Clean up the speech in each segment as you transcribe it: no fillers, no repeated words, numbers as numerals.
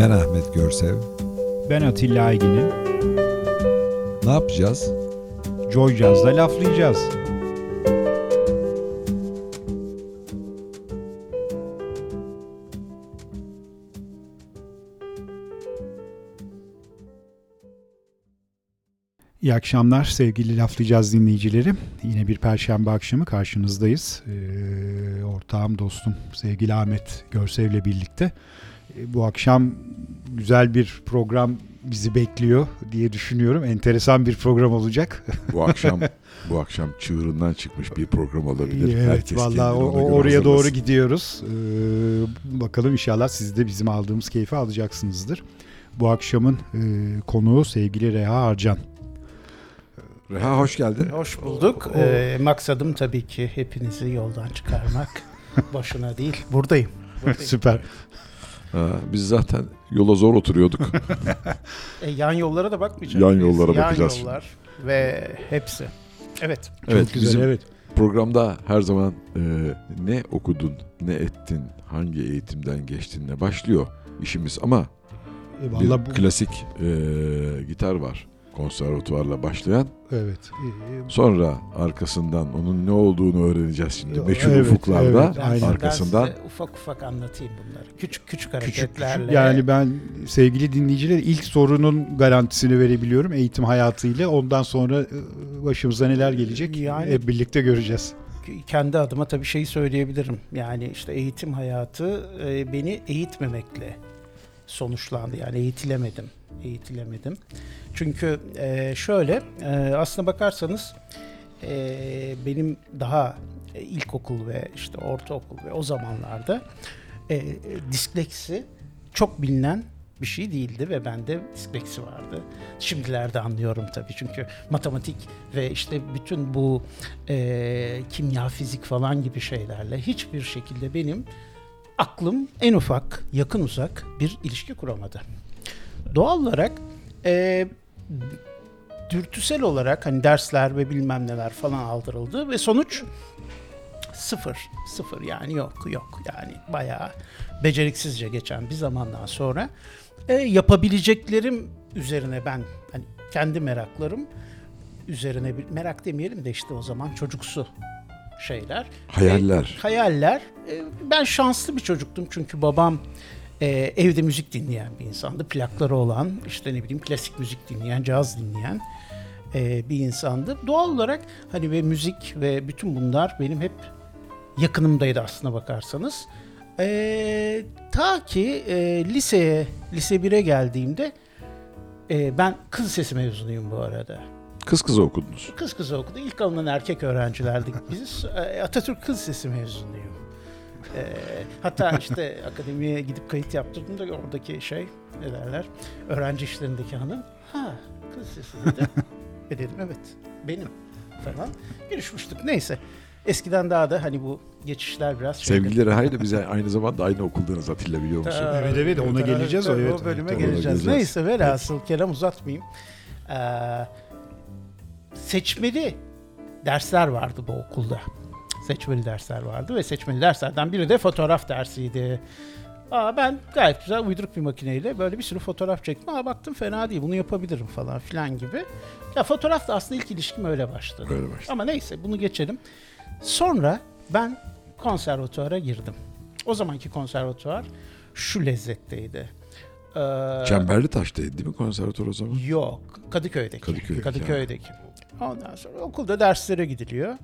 Ben Ahmet Görsev. Ben Atilla Aygin'im. Ne yapacağız? Joy Jazz'da laflayacağız. İyi akşamlar sevgili Laflayacağız dinleyicileri. Yine bir perşembe akşamı karşınızdayız. Ortağım, dostum, sevgili Ahmet Görsev'le birlikte. Bu akşam güzel bir program bizi bekliyor diye düşünüyorum. Enteresan bir program olacak. Bu akşam çığırından çıkmış bir program olabilir. Evet, herkes vallahi oraya doğru gidiyoruz. Bakalım inşallah siz de bizim aldığımız keyfi alacaksınızdır. Bu akşamın konuğu sevgili Reha Arcan. Reha, hoş geldin. Hoş bulduk. Maksadım tabii ki hepinizi yoldan çıkarmak. Boşuna değil. Buradayım. Süper. Biz zaten yola zor oturuyorduk. Yan yollara da bakmayacağız. Yan yollara bakacağız. Yan yollar ve hepsi. Evet. Evet, güzel. Bizim programda her zaman ne okudun, ne ettin, hangi eğitimden geçtinle başlıyor işimiz ama bir klasik gitar var. Konservatuvarla başlayan. Evet. Sonra arkasından onun ne olduğunu öğreneceğiz şimdi. Meşhur ufuklarda. Evet, arkasından. Ben size ufak anlatayım bunları. Küçük hareketlerle. Küçük. Yani ben sevgili dinleyiciler ilk sorunun garantisini verebiliyorum eğitim hayatıyla. Ondan sonra başımıza neler gelecek hep birlikte göreceğiz. Kendi adıma tabii şeyi söyleyebilirim. Yani işte eğitim hayatı beni eğitmemekle sonuçlandı. Yani eğitilemedim. Çünkü şöyle aslına bakarsanız benim daha ilkokul ve işte ortaokul ve o zamanlarda disleksi çok bilinen bir şey değildi ve bende disleksi vardı. Şimdilerde anlıyorum tabii çünkü matematik ve işte bütün bu kimya, fizik falan gibi şeylerle hiçbir şekilde benim aklım en ufak, yakın uzak bir ilişki kuramadı. Doğal olarak dürtüsel olarak hani dersler ve bilmem neler falan aldırıldı ve sonuç sıfır yani yok yani bayağı beceriksizce geçen bir zamandan sonra yapabileceklerim üzerine ben hani kendi meraklarım üzerine merak demeyelim de işte o zaman çocuksu şeyler. Hayaller. Ben şanslı bir çocuktum çünkü babam evde müzik dinleyen bir insandı. Plakları olan, işte ne bileyim klasik müzik dinleyen, caz dinleyen bir insandı. Doğal olarak hani ve müzik ve bütün bunlar benim hep yakınımdaydı aslına bakarsanız. Ta ki lise 1'e geldiğimde ben kız lisesi mezunuyum bu arada. Kız okudunuz. Kız okudu. İlk alınan erkek öğrencilerdik biz. Atatürk Kız Lisesi mezunuyum. Hatta işte akademiye gidip kayıt yaptırdım da oradaki şey ne derler öğrenci işlerindeki hanım kız sesi dedi. Dedim evet benim falan görüşmüştük neyse. Eskiden daha da hani bu geçişler biraz... Sevgili Reha'yla biz aynı zamanda aynı okuldanız Atilla biliyor musun? Evet ona geleceğiz. O bölüme geleceğiz. Neyse velhasıl kelam uzatmayayım. Seçmeli dersler vardı bu okulda. Seçmeli dersler vardı ve seçmeli derslerden biri de fotoğraf dersiydi. Ben gayet güzel uyduruk bir makineyle böyle bir sürü fotoğraf çektim. Baktım fena değil bunu yapabilirim falan filan gibi. Ya fotoğraf da aslında ilk ilişkim öyle başladı. Ama neyse bunu geçelim. Sonra ben konservatuvara girdim. O zamanki konservatuvar şu lezzetteydi. Çemberlitaş'taydı değil mi konservatuvar o zaman? Yok. Kadıköy'deki. Ondan sonra okulda derslere gidiliyor.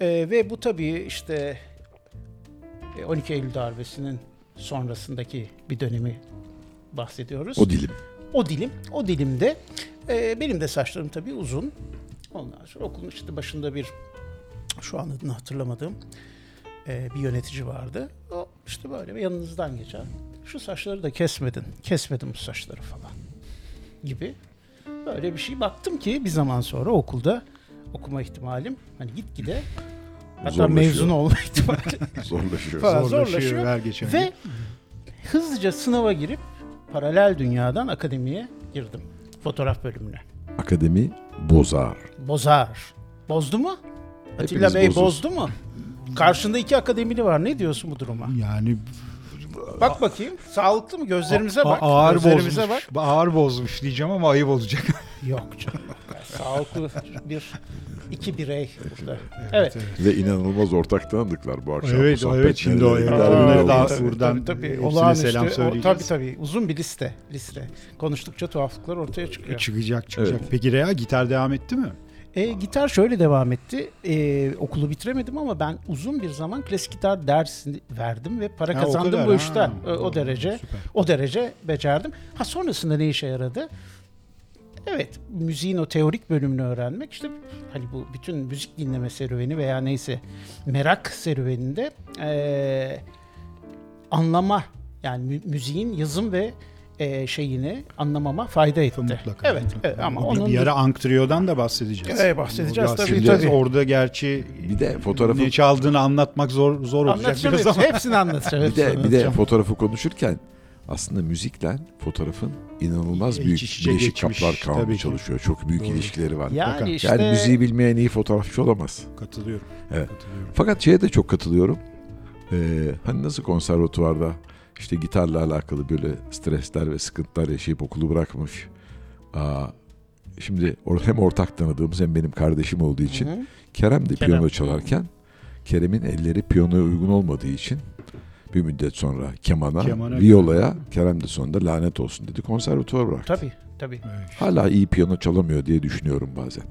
Ve bu tabii işte 12 Eylül darbesinin sonrasındaki bir dönemi bahsediyoruz. O dilimde benim de saçlarım tabii uzun. Ondan sonra okulun işte başında bir şu an adını hatırlamadığım bir yönetici vardı. O işte böyle yanınızdan geçen şu saçları da kesmedin bu saçları falan gibi böyle bir şey baktım ki bir zaman sonra okulda okuma ihtimalim hani gitgide hatta zorlaşıyor. Mezun olma ihtimali zorlaşıyor her geçen gün. Ve hızlıca sınava girip paralel dünyadan akademiye girdim. Fotoğraf bölümüne. Akademi Bozar. Bozdu mu? Atilla Bey bozdu mu? Karşında iki akademili var. Ne diyorsun bu duruma? Yani Bak bakayım. Sağlıklı mı? Gözlerimize bak. Gözlerimize bozmuş. Bak. Ağır bozmuş diyeceğim ama ayıp olacak. Yok canım. Sağlıklı bir iki birey burada. Evet. Ve inanılmaz ortak tanıdıklar bu akşam. Evet şimdi o evler buradan tabii selam söyleyeceğiz. Tabii uzun bir liste. Konuştukça tuhaflıklar ortaya çıkıyor. Çıkacak. Evet. Peki Reha gitar devam etti mi? Gitar şöyle devam etti. Okulu bitiremedim ama ben uzun bir zaman klasik gitar dersi verdim ve para kazandım bu işten. O derece becerdim. Sonrasında ne işe yaradı? Evet, müziğin o teorik bölümünü öğrenmek, işte hani bu bütün müzik dinleme serüveni veya neyse merak serüveninde anlama, yani müziğin yazım ve şeyini anlamama fayda etti. Mutlaka, evet, mutlaka. Ama onun bir ara En Trio'dan da bahsedeceğiz. Bahsedeceğiz tabii. Orada gerçi bir de fotoğrafı çaldığını anlatmak zor olacak biraz ama hepsini anlatacağız. Bir de fotoğrafı konuşurken aslında müzikten fotoğrafın inanılmaz büyük değişik kaplar kalmaya çalışıyor. Çok büyük ilişkileri var. Yani müziği bilmeyen iyi fotoğrafçı olamaz. Katılıyorum. Evet. Fakat şeye de çok katılıyorum. Hani nasıl konservatuvarda işte gitarla alakalı böyle stresler ve sıkıntılar yaşayıp okulu bırakmış. Şimdi hem ortak tanıdığımız hem benim kardeşim olduğu için Kerem de piyano çalarken Kerem'in elleri piyanoya uygun olmadığı için bir müddet sonra kemana violaya, Kerem de sonunda lanet olsun dedi. Konservatuvar bıraktı. Tabii. Hala iyi piyano çalamıyor diye düşünüyorum bazen.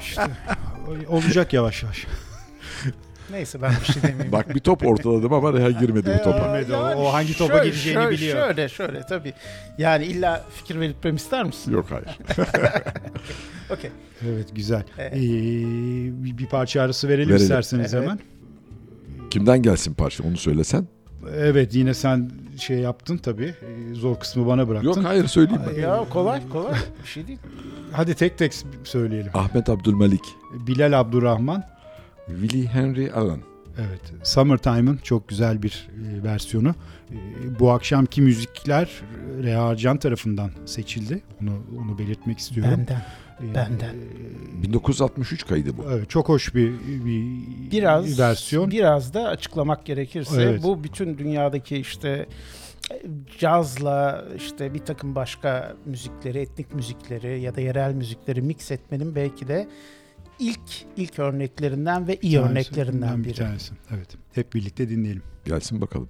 İşte olacak yavaş. Neyse ben bir şey demeyeyim. Bak bir top ortaladım ama Reha girmedi bu topa. Yani o hangi topa gireceğini biliyor. Şöyle tabii. Yani illa fikir belirtmem ister misin? Yok hayır. Okay. Evet güzel. Bir parça arası verelim isterseniz hemen. Kimden gelsin parça onu söylesen? Evet yine sen şey yaptın tabii. Zor kısmı bana bıraktın. Yok hayır söyleyeyim ben. Ya kolay bir şey değil. Hadi tek tek söyleyelim. Ahmet Abdülmalik. Bilal Abdurrahman. Willy Henry Alan. Evet. Summertime'ın çok güzel bir versiyonu. Bu akşamki müzikler Reha Arcan tarafından seçildi. Onu belirtmek istiyorum. Benden. 1963 kaydı bu. Evet, çok hoş bir versiyon. Biraz da açıklamak gerekirse bu bütün dünyadaki işte cazla işte bir takım başka müzikleri, etnik müzikleri ya da yerel müzikleri mix etmenin belki de ilk örneklerinden ve iyi örneklerinden biri. Evet. Hep birlikte dinleyelim. Gelsin bakalım.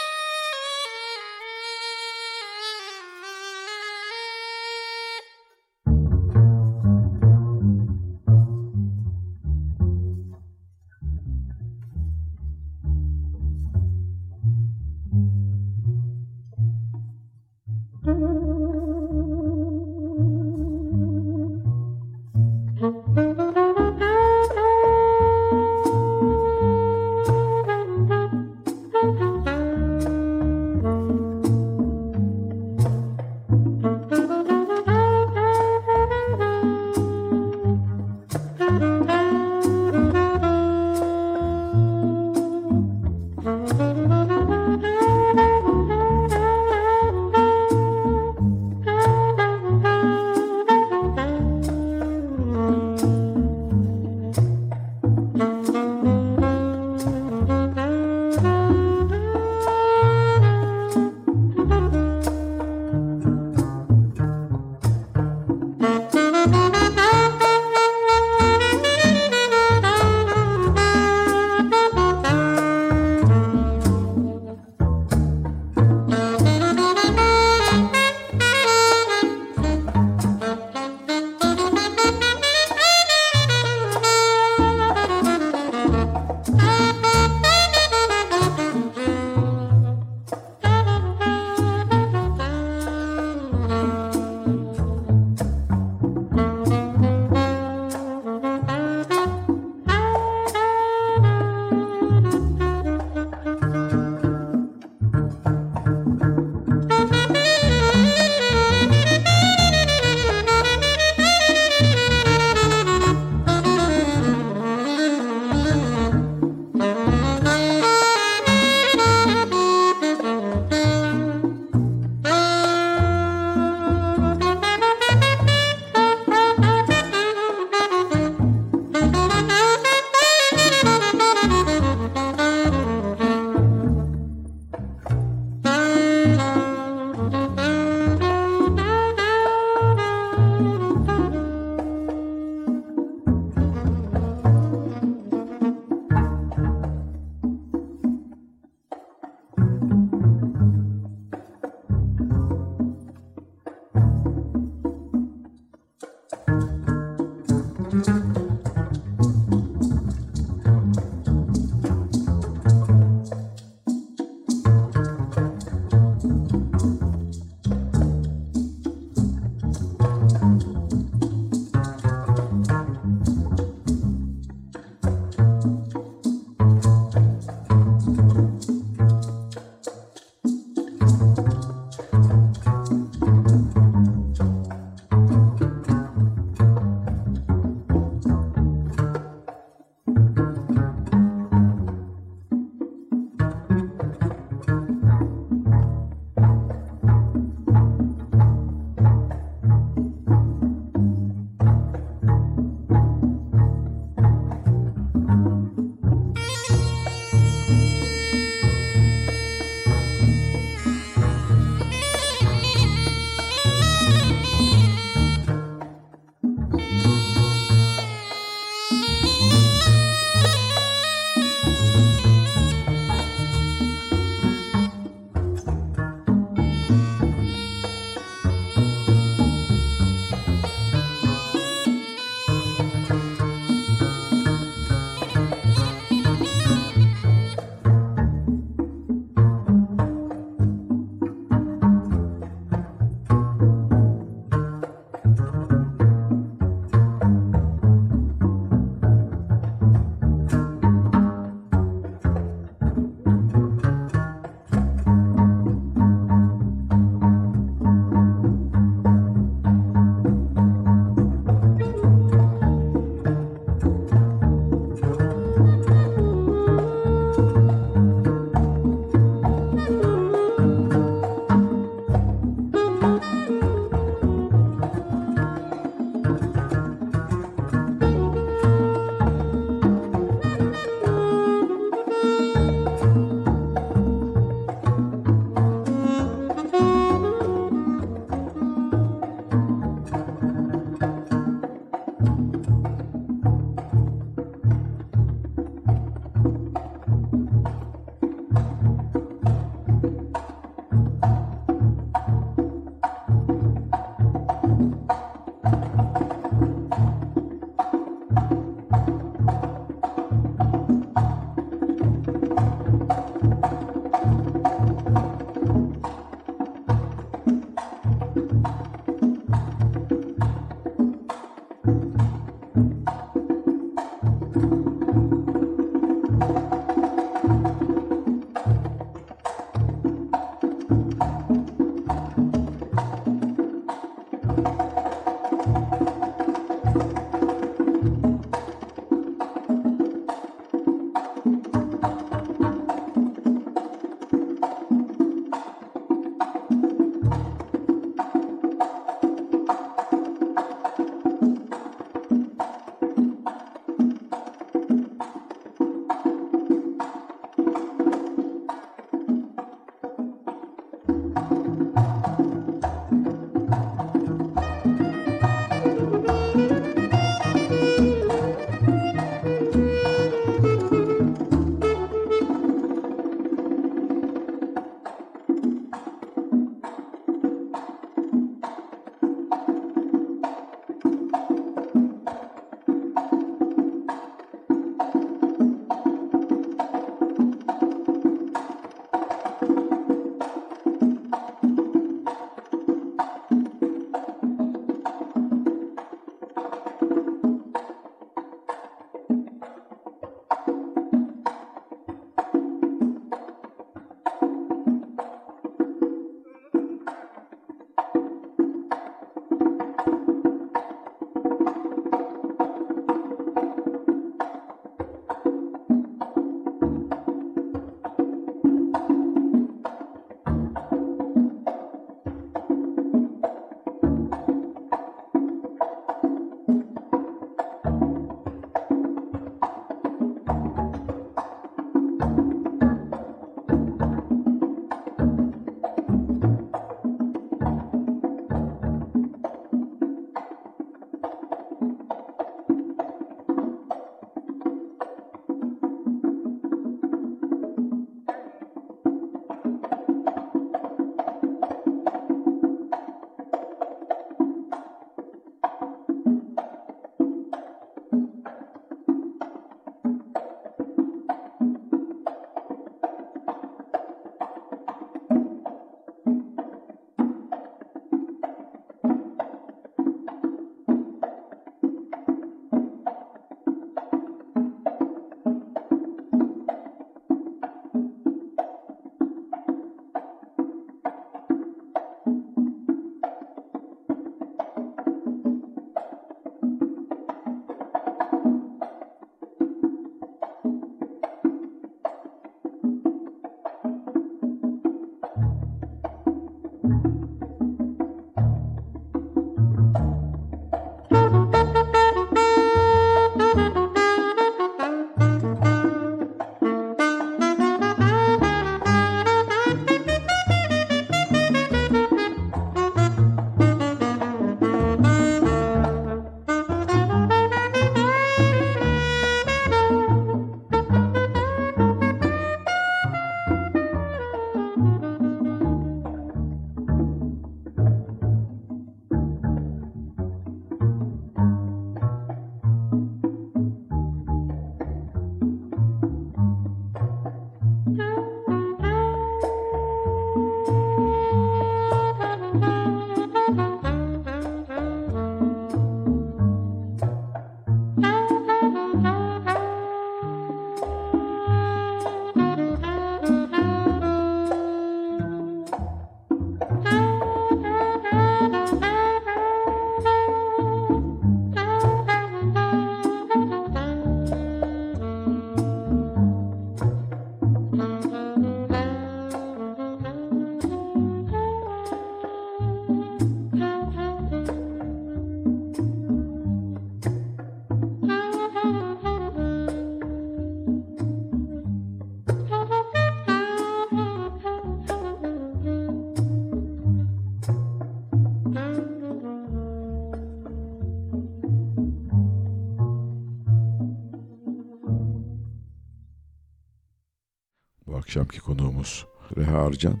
bu akşamki konuğumuz Reha Arcan.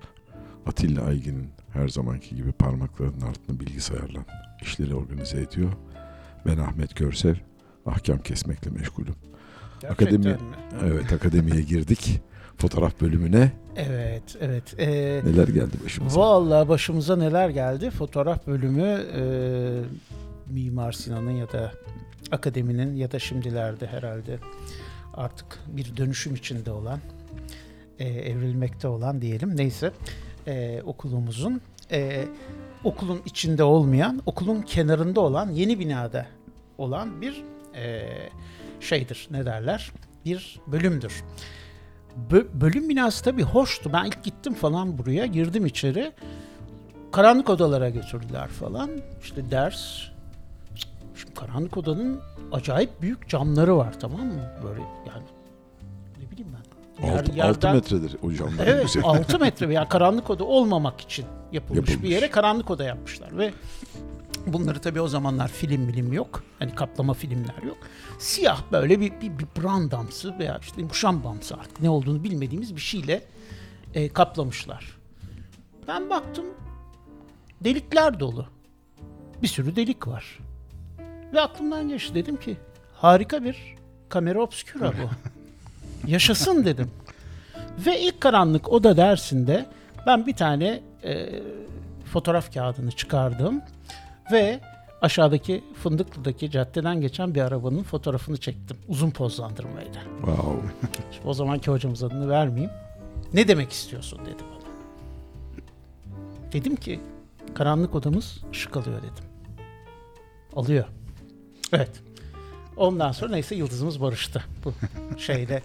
Atilla Aygin'in her zamanki gibi parmaklarının altını bilgisayarla işleri organize ediyor. Ben Ahmet Görsev, ahkam kesmekle meşgulüm. Akademiye girdik. Fotoğraf bölümüne. Evet. Neler geldi başımıza? Vallahi başımıza neler geldi. Fotoğraf bölümü Mimar Sinan'ın ya da akademinin ya da şimdilerde herhalde artık bir dönüşüm içinde olan, evrilmekte olan diyelim. Neyse, okulumuzun, okulun içinde olmayan, okulun kenarında olan, yeni binada olan bir şeydir, ne derler, bir bölümdür. Bölüm binası tabii hoştu. Ben ilk gittim falan buraya, girdim içeri. Karanlık odalara götürdüler falan. İşte ders. Şimdi karanlık odanın acayip büyük camları var, tamam mı? Böyle yani ne bileyim ben. 6 metredir o camlar. Evet, 6 metre. Yani karanlık oda olmamak için yapılmış bir yere karanlık oda yapmışlar ve bunları tabii o zamanlar film yok. Hani kaplama filmler yok. Siyah böyle bir brandamsı veya işte muşambamsı, artık ne olduğunu bilmediğimiz bir şeyle kaplamışlar. Ben baktım, delikler dolu. Bir sürü delik var. Ve aklımdan geçti, dedim ki harika bir kamera obsküra bu. Yaşasın dedim. Ve ilk karanlık oda dersinde ben bir tane fotoğraf kağıdını çıkardım. Ve aşağıdaki Fındıklı'daki caddeden geçen bir arabanın fotoğrafını çektim. Uzun pozlandırmayla. Wow. Şimdi o zamanki hocamız, adını vermeyeyim. Ne demek istiyorsun dedi bana. Dedim ki karanlık odamız ışık alıyor dedim. Alıyor. Evet. Ondan sonra neyse yıldızımız barıştı bu şeyle.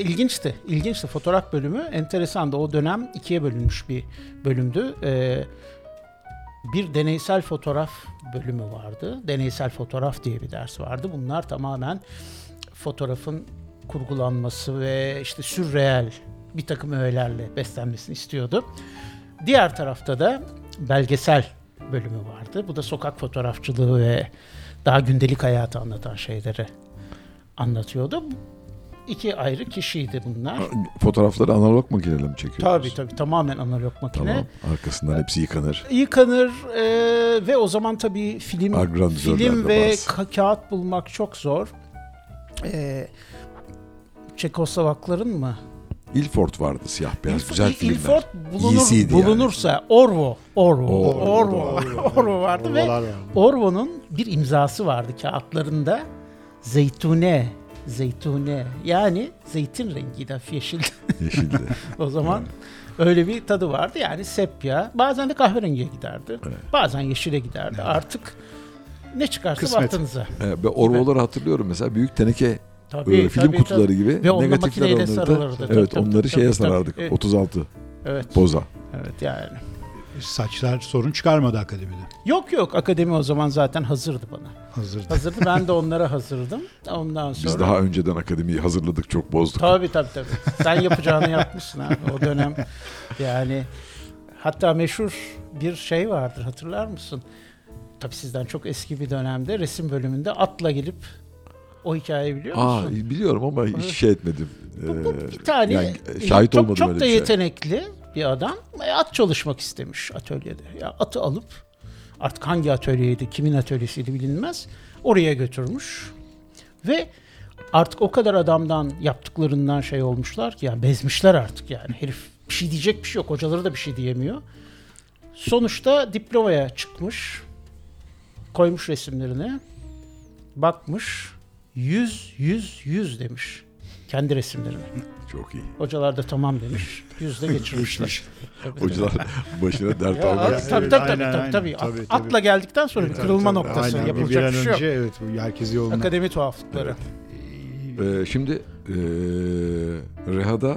İlginçti. İlginçti. Fotoğraf bölümü enteresandı. O dönem ikiye bölünmüş bir bölümdü. Bir deneysel fotoğraf bölümü vardı. Deneysel fotoğraf diye bir ders vardı. Bunlar tamamen fotoğrafın kurgulanması ve işte sürreel bir takım öğelerle beslenmesini istiyordu. Diğer tarafta da belgesel bölümü vardı. Bu da sokak fotoğrafçılığı ve daha gündelik hayatı anlatan şeyleri anlatıyordu. İki ayrı kişiydi bunlar. Fotoğrafları analog makineyle mi çekiyorsunuz? Tabii. Tamamen analog makine. Tamam. Arkasından hepsi yıkanır. Yıkanır ve o zaman tabii film ve kağıt bulmak çok zor. Çekoslovakların mı? Ilford vardı, siyah beyaz güzel filmler. Ilford bulunursa yani. Orva vardı ve Orva'nın bir imzası vardı kağıtlarında. Zeytune. Yani zeytin rengiydi, hafif yeşildi. O zaman öyle bir tadı vardı. Yani sepya. Bazen de kahverengiye giderdi. Evet. Bazen yeşile giderdi. Evet. Artık ne çıkarsa baktığınıza. Evet. Orvaları hatırlıyorum mesela. Büyük teneke film kutuları gibi. Ve onunla makineyle sarılırdı. Evet, onları şeye sarardık. 36. Evet. Boza. Evet yani. Saçlar sorun çıkarmadı akademide. Yok, akademi o zaman zaten hazırdı bana. Hazırdı. Ben de onlara hazırdım. Ondan sonra biz daha önceden akademiyi hazırladık, çok bozduk. Tabii. Sen yapacağını yapmışsın abi o dönem. Yani hatta meşhur bir şey vardır, hatırlar mısın? Tabii sizden çok eski bir dönemde resim bölümünde atla gelip o hikayeyi biliyor musun? Biliyorum ama hiç şey etmedim. Bu bir tane yani, şahit olmadım, çok da yetenekli. Bir adam at çalışmak istemiş atölyede. Ya atı alıp, artık hangi atölyeydi, kimin atölyesiydi bilinmez, oraya götürmüş. Ve artık o kadar adamdan, yaptıklarından şey olmuşlar ki yani bezmişler artık yani. Herif bir şey diyecek bir şey yok. Hocaları da bir şey diyemiyor. Sonuçta diplomaya çıkmış. Koymuş resimlerini. Bakmış. 100 demiş. Kendi resimlerini. Çok iyi. Hocalar da tamam demiş. Yüzde geçirmişler. Hocalar başına dert almak. Tabii. Atla geldikten sonra bir kırılma noktası. Aynen. Yapılacak bir şey yok. Evet, herkes yolunda. Akademi tuhaflıkları. Evet. Şimdi Reha'da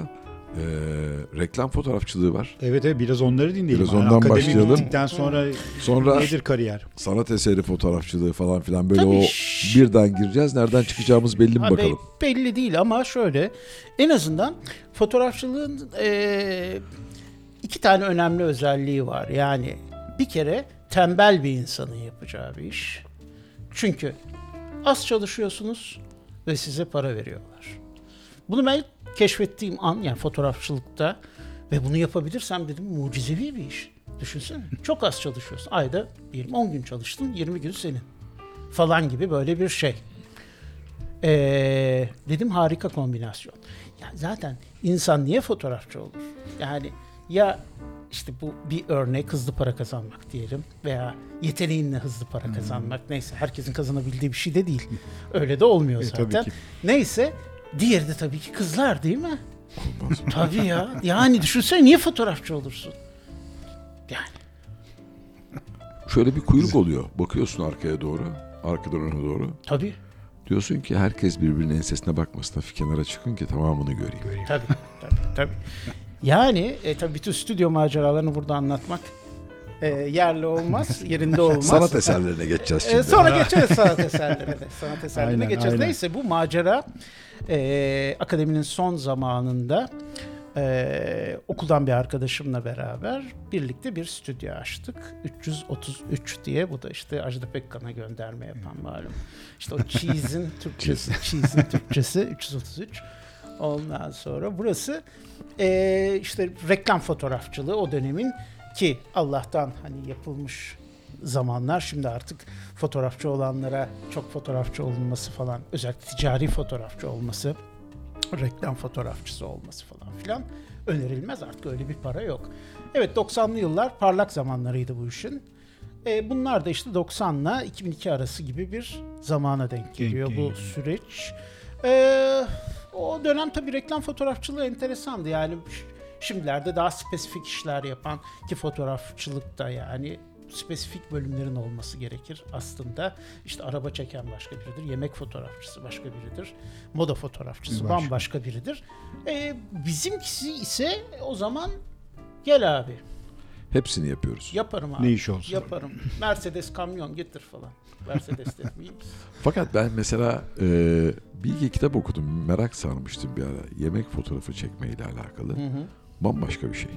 reklam fotoğrafçılığı var. Evet, biraz onları dinleyelim. Biraz ondan akademi başlayalım. Bittikten sonra nedir kariyer? Sanat eseri fotoğrafçılığı falan filan böyle. Tabii o birden gireceğiz. Nereden çıkacağımız belli mi bakalım? Belli değil ama şöyle, en azından fotoğrafçılığın iki tane önemli özelliği var. Yani bir kere tembel bir insanın yapacağı bir iş. Çünkü az çalışıyorsunuz ve size para veriyorlar. Bunu ben keşfettiğim an, yani fotoğrafçılıkta ve bunu yapabilirsem dedim mucizevi bir iş. Düşünsene. Çok az çalışıyorsun. Ayda diyelim 10 gün çalıştın, 20 gün senin. Falan gibi böyle bir şey. Dedim harika kombinasyon. Ya zaten insan niye fotoğrafçı olur? Yani ya işte bu bir örnek, hızlı para kazanmak diyelim veya yeteneğinle hızlı para kazanmak. Neyse, herkesin kazanabildiği bir şey de değil. Öyle de olmuyor zaten. Neyse, diğeri de tabii ki kızlar değil mi? Tabii ya. Yani düşünsene niye fotoğrafçı olursun? Yani. Şöyle bir kuyruk oluyor. Bakıyorsun arkaya doğru, arkadan öne doğru. Tabii. Diyorsun ki herkes birbirinin ensesine bakmasın. Hafif kenara çıkın ki tamamını göreyim. Tabii, tabii, tabii. Yani tabii bütün stüdyo maceralarını burada anlatmak yerli olmaz, yerinde olmaz. Sanat eserlerine geçeceğiz şimdi. Sonra geçeceğiz sanat eserlerine de. Sanat eserlerine aynen, geçeceğiz. Aynen. Neyse, bu macera akademinin son zamanında okuldan bir arkadaşımla beraber birlikte bir stüdyo açtık. 333 diye, bu da işte Ajda Pekkan'a gönderme yapan malum. İşte o cheese'in Türkçesi, cheese'in Türkçesi 333. Ondan sonra burası işte reklam fotoğrafçılığı o dönemin ki Allah'tan hani yapılmış zamanlar, şimdi artık fotoğrafçı olanlara çok fotoğrafçı olunması falan, özellikle ticari fotoğrafçı olması, reklam fotoğrafçısı olması falan filan önerilmez artık, öyle bir para yok. Evet, 90'lı yıllar parlak zamanlarıydı bu işin. Bunlar da işte 90'la 2002 arası gibi bir zamana denk geliyor bu süreç. O dönem tabii reklam fotoğrafçılığı enteresandı. Yani şimdilerde daha spesifik işler yapan, ki fotoğrafçılıkta yani spesifik bölümlerin olması gerekir aslında. İşte araba çeken başka biridir, yemek fotoğrafçısı başka biridir, moda fotoğrafçısı bambaşka biridir. Bizimkisi ise o zaman gel abi. Hepsini yapıyoruz. Yaparım abi. Ne iş olsun. Yaparım. Mercedes kamyon getir falan. Mercedes demeyiz. Fakat ben mesela bir iki kitap okudum. Merak sarmıştım bir ara. Yemek fotoğrafı çekmeyle alakalı. Hı hı. Bambaşka bir şey.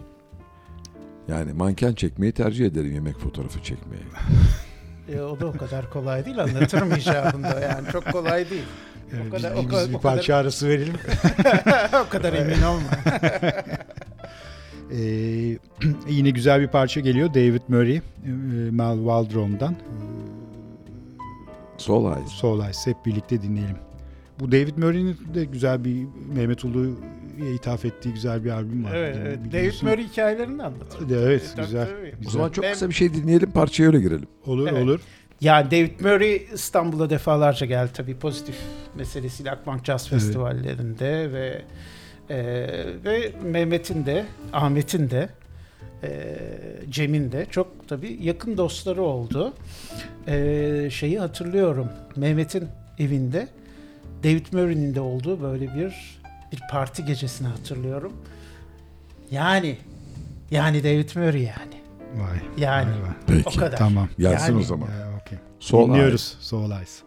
Yani manken çekmeyi tercih ederim yemek fotoğrafı çekmeye. O da o kadar kolay değil, anlatırım icabında. Yani çok kolay değil. Yani biz bir parça kadar... arası verelim. O kadar emin olma. Yine güzel bir parça geliyor David Murray, Mal Waldron'dan. Soul Eyes. Soul Eyes, hep birlikte dinleyelim. Bu David Murray'nin de güzel bir Mehmet Ulu'ya ithaf ettiği güzel bir albüm var. Evet, evet. David Murray hikayelerini anlatıyor. Evet, güzel. O zaman çok kısa bir şey dinleyelim, parçaya öyle girelim. Olur, evet. Olur. Yani David Murray İstanbul'a defalarca geldi tabii, pozitif meselesiyle Akbank Jazz Festivallerinde ve ve Mehmet'in de, Ahmet'in de, Cem'in de çok tabii yakın dostları oldu. Şeyi hatırlıyorum, Mehmet'in evinde David Murray'nin de olduğu böyle bir parti gecesini hatırlıyorum. Yani David Murray yani. Vay. Yani vay. Peki, o kadar. Tamam. Gelsin yani, o zaman. Okay. Dinliyoruz. Soul Eyes.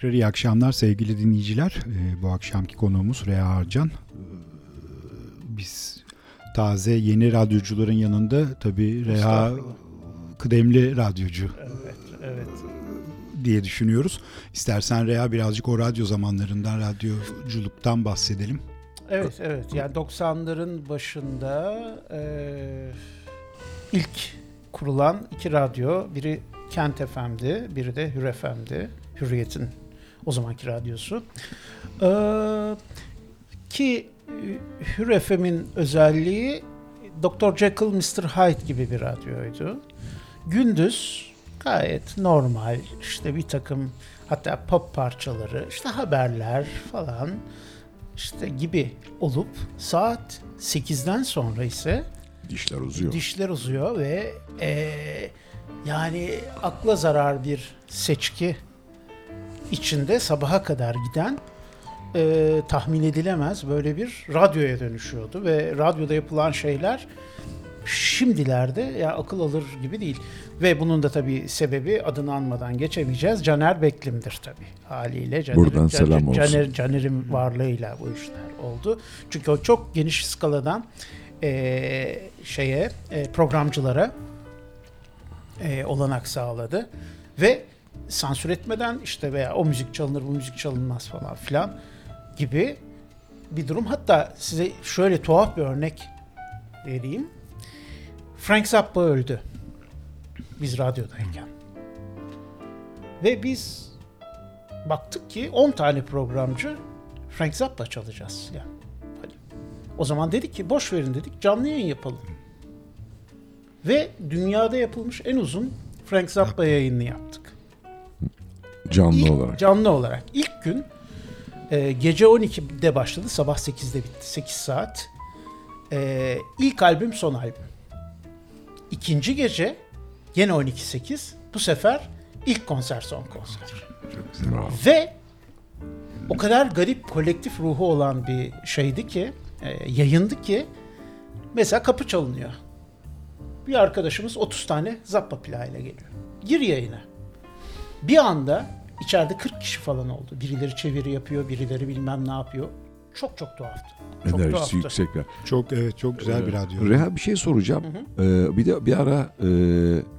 Tekrar iyi akşamlar sevgili dinleyiciler. Bu akşamki konuğumuz Reha Arcan. Biz taze yeni radyocuların yanında tabii Reha kıdemli radyocu. Evet. diye düşünüyoruz. İstersen Reha birazcık o radyo zamanlarından, radyoculuktan bahsedelim. Evet. Yani 90'ların başında ilk kurulan iki radyo, biri Kent FM'di, biri de Hür FM'di. Hürriyet'in o zamanki radyosu. Ki Hür FM'in özelliği Dr. Jekyll, Mr. Hyde gibi bir radyoydu. Gündüz gayet normal işte bir takım hatta pop parçaları, işte haberler falan işte gibi olup saat 8'den sonra ise dişler uzuyor ve yani akla zarar bir seçki içinde sabaha kadar giden tahmin edilemez böyle bir radyoya dönüşüyordu ve radyoda yapılan şeyler şimdilerde ya akıl alır gibi değil. Ve bunun da tabii sebebi adını anmadan geçemeyeceğiz. Caner Beklim'dir tabii haliyle. Caner'in varlığıyla bu işler oldu. Çünkü o çok geniş skaladan programcılara olanak sağladı ve sansür etmeden işte veya o müzik çalınır, bu müzik çalınmaz falan filan gibi bir durum. Hatta size şöyle tuhaf bir örnek vereyim. Frank Zappa öldü biz radyodayken. Ve biz baktık ki 10 tane programcı Frank Zappa çalacağız. Yani. O zaman dedik ki boş verin dedik, canlı yayın yapalım. Ve dünyada yapılmış en uzun Frank Zappa yayını yaptık. Canlı olarak. İlk gün gece 12'de başladı, sabah 8'de bitti. 8 saat. İlk albüm son albüm. İkinci gece gene 12-8. Bu sefer ilk konser son konser. Çok güzel. Ve o kadar garip kolektif ruhu olan bir şeydi ki, yayındı ki mesela kapı çalınıyor. Bir arkadaşımız 30 tane Zappa plağıyla geliyor. Gir yayına. Bir anda içeride 40 kişi falan oldu. Birileri çeviri yapıyor, birileri bilmem ne yapıyor. Çok tuhaftı. Enerjisi yüksekler. Çok güzel bir radyo. Reha bir şey soracağım. Hı hı. Bir de bir ara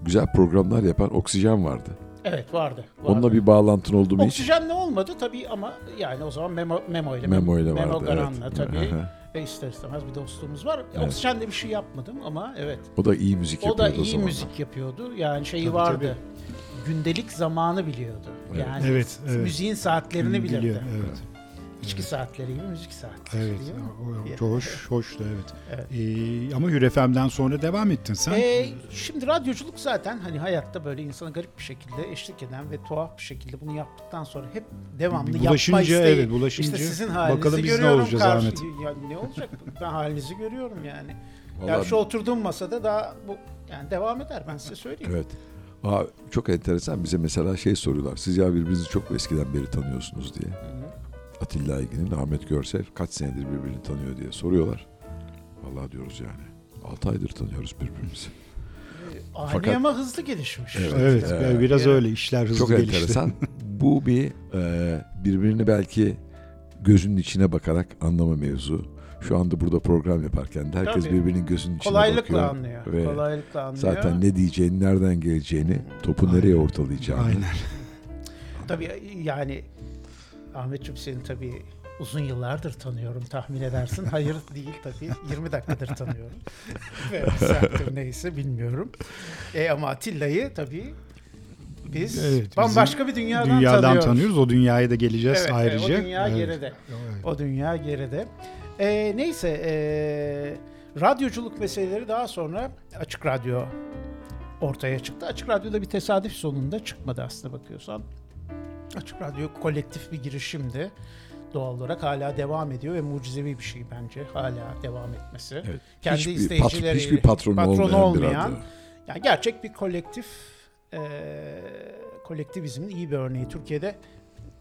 güzel programlar yapan Oksijen vardı. Evet vardı. Onunla bir bağlantın oldu mu hiç? Oksijenle olmadı tabii ama yani o zaman Memo ile vardı. Memo Garan'la tabii. Ve ister istemez bir dostluğumuz var. Evet. Oksijenle bir şey yapmadım ama evet. O da iyi müzik yapıyordu o zamanlar. Yani vardı. Gündelik zamanı biliyordu. Yani evet. Müziğin saatlerini bilirdi. Evet. İçki saatleri gibi müzik saatleri. Evet. Hoştu evet. Ama Hür FM'den sonra devam ettin sen. Şimdi radyoculuk zaten hani hayatta böyle insana garip bir şekilde eşlik eden ve tuhaf bir şekilde bunu yaptıktan sonra hep devamlı yapma isteği. Bulaşınca işte sizin halinizi bakalım biz ne olacağız Ahmet. Yani ne olacak? Ben halinizi görüyorum yani. Vallahi ya şu oturduğum masada daha bu yani devam eder ben size söyleyeyim. Evet. Aa, çok enteresan bize mesela soruyorlar. Siz ya birbirinizi çok eskiden beri tanıyorsunuz diye. Atilla Aygin'in, Ahmet Görsev kaç senedir birbirini tanıyor diye soruyorlar. Vallahi diyoruz yani. 6 aydır tanıyoruz birbirimizi. Fakat ama hızlı gelişmiş. Evet, biraz öyle işler hızlı gelişti. Çok enteresan. Bu bir birbirini belki gözünün içine bakarak anlama mevzu. Şu anda burada program yaparken de herkes birbirinin gözünün içine bakıyor. Kolaylıkla anlıyor. Zaten ne diyeceğini, nereden geleceğini, topu nereye ortalayacağını. Aynen. Tabii yani Ahmetciğim seni tabii uzun yıllardır tanıyorum tahmin edersin. Hayır değil tabii 20 dakikadır tanıyorum. Ve saattir neyse bilmiyorum. Ama Atilla'yı tabii biz bambaşka bir dünyadan tanıyoruz. O dünyaya da geleceğiz ayrıca. O dünya geride. Radyoculuk meseleleri daha sonra Açık Radyo ortaya çıktı. Açık Radyo'da bir tesadüf sonunda çıkmadı aslında bakıyorsan. Açık Radyo kolektif bir girişimdi. Doğal olarak hala devam ediyor ve mucizevi bir şey bence hala devam etmesi. Evet. Kendi isteyicileriyle hiçbir patronu olmayan yani gerçek bir kolektif kolektivizmin iyi bir örneği. Türkiye'de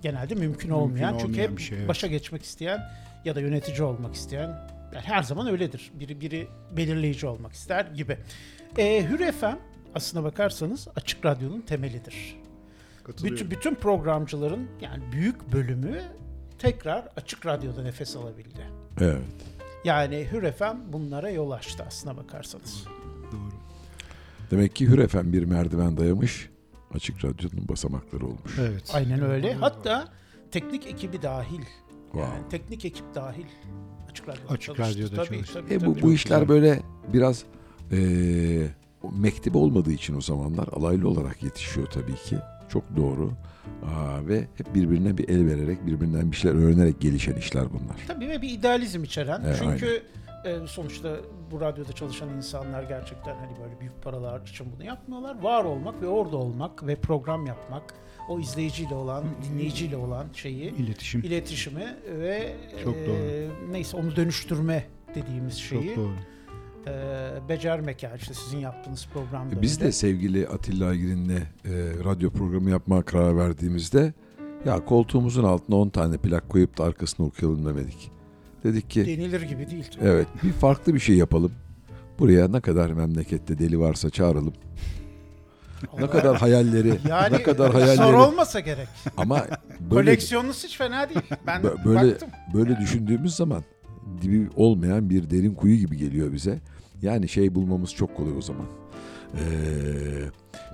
genelde mümkün olmayan çünkü hep başa geçmek isteyen ya da yönetici olmak isteyen yani her zaman öyledir. Biri belirleyici olmak ister gibi. Hür FM aslına bakarsanız Açık Radyo'nun temelidir. bütün programcıların yani büyük bölümü tekrar Açık Radyo'da nefes alabildi. Evet. Yani Hür FM bunlara yol açtı aslına bakarsanız. Doğru. Demek ki Hür FM bir merdiven dayamış, Açık Radyo'nun basamakları olmuş. Evet. Aynen öyle. Hatta teknik ekibi dahil. Wow. Yani teknik ekip dahil Açık Radyo'da çalıştı. Bu işler böyle biraz mektep olmadığı için o zamanlar alaylı olarak yetişiyor tabii ki. Çok doğru. Ve hep birbirine bir el vererek, birbirinden bir şeyler öğrenerek gelişen işler bunlar. Tabii ve bir idealizm içeren. Evet, çünkü sonuçta bu radyoda çalışan insanlar gerçekten hani böyle büyük paralar için bunu yapmıyorlar. Var olmak ve orada olmak ve program yapmak, o izleyiciyle olan, dinleyiciyle olan şeyi, iletişimi ve çok doğru. Neyse onu dönüştürme dediğimiz şeyi. Çok doğru. Becermek yani işte sizin yaptığınız programda. Biz de sevgili Atilla Aygin'le radyo programı yapmaya karar verdiğimizde ya koltuğumuzun altına 10 tane plak koyup da arkasını okuyalım demedik. Dedik ki denilir gibi değil. Evet, bir farklı bir şey yapalım. Buraya ne kadar memlekette deli varsa çağıralım. Ne kadar hayalleri, yani, ne kadar hayalleri. Zor olmasa gerek. Ama koleksiyonunuz hiç fena değil. Ben böyle baktım. Böyle düşündüğümüz zaman dibi olmayan bir derin kuyu gibi geliyor bize. Yani şey bulmamız çok kolay o zaman.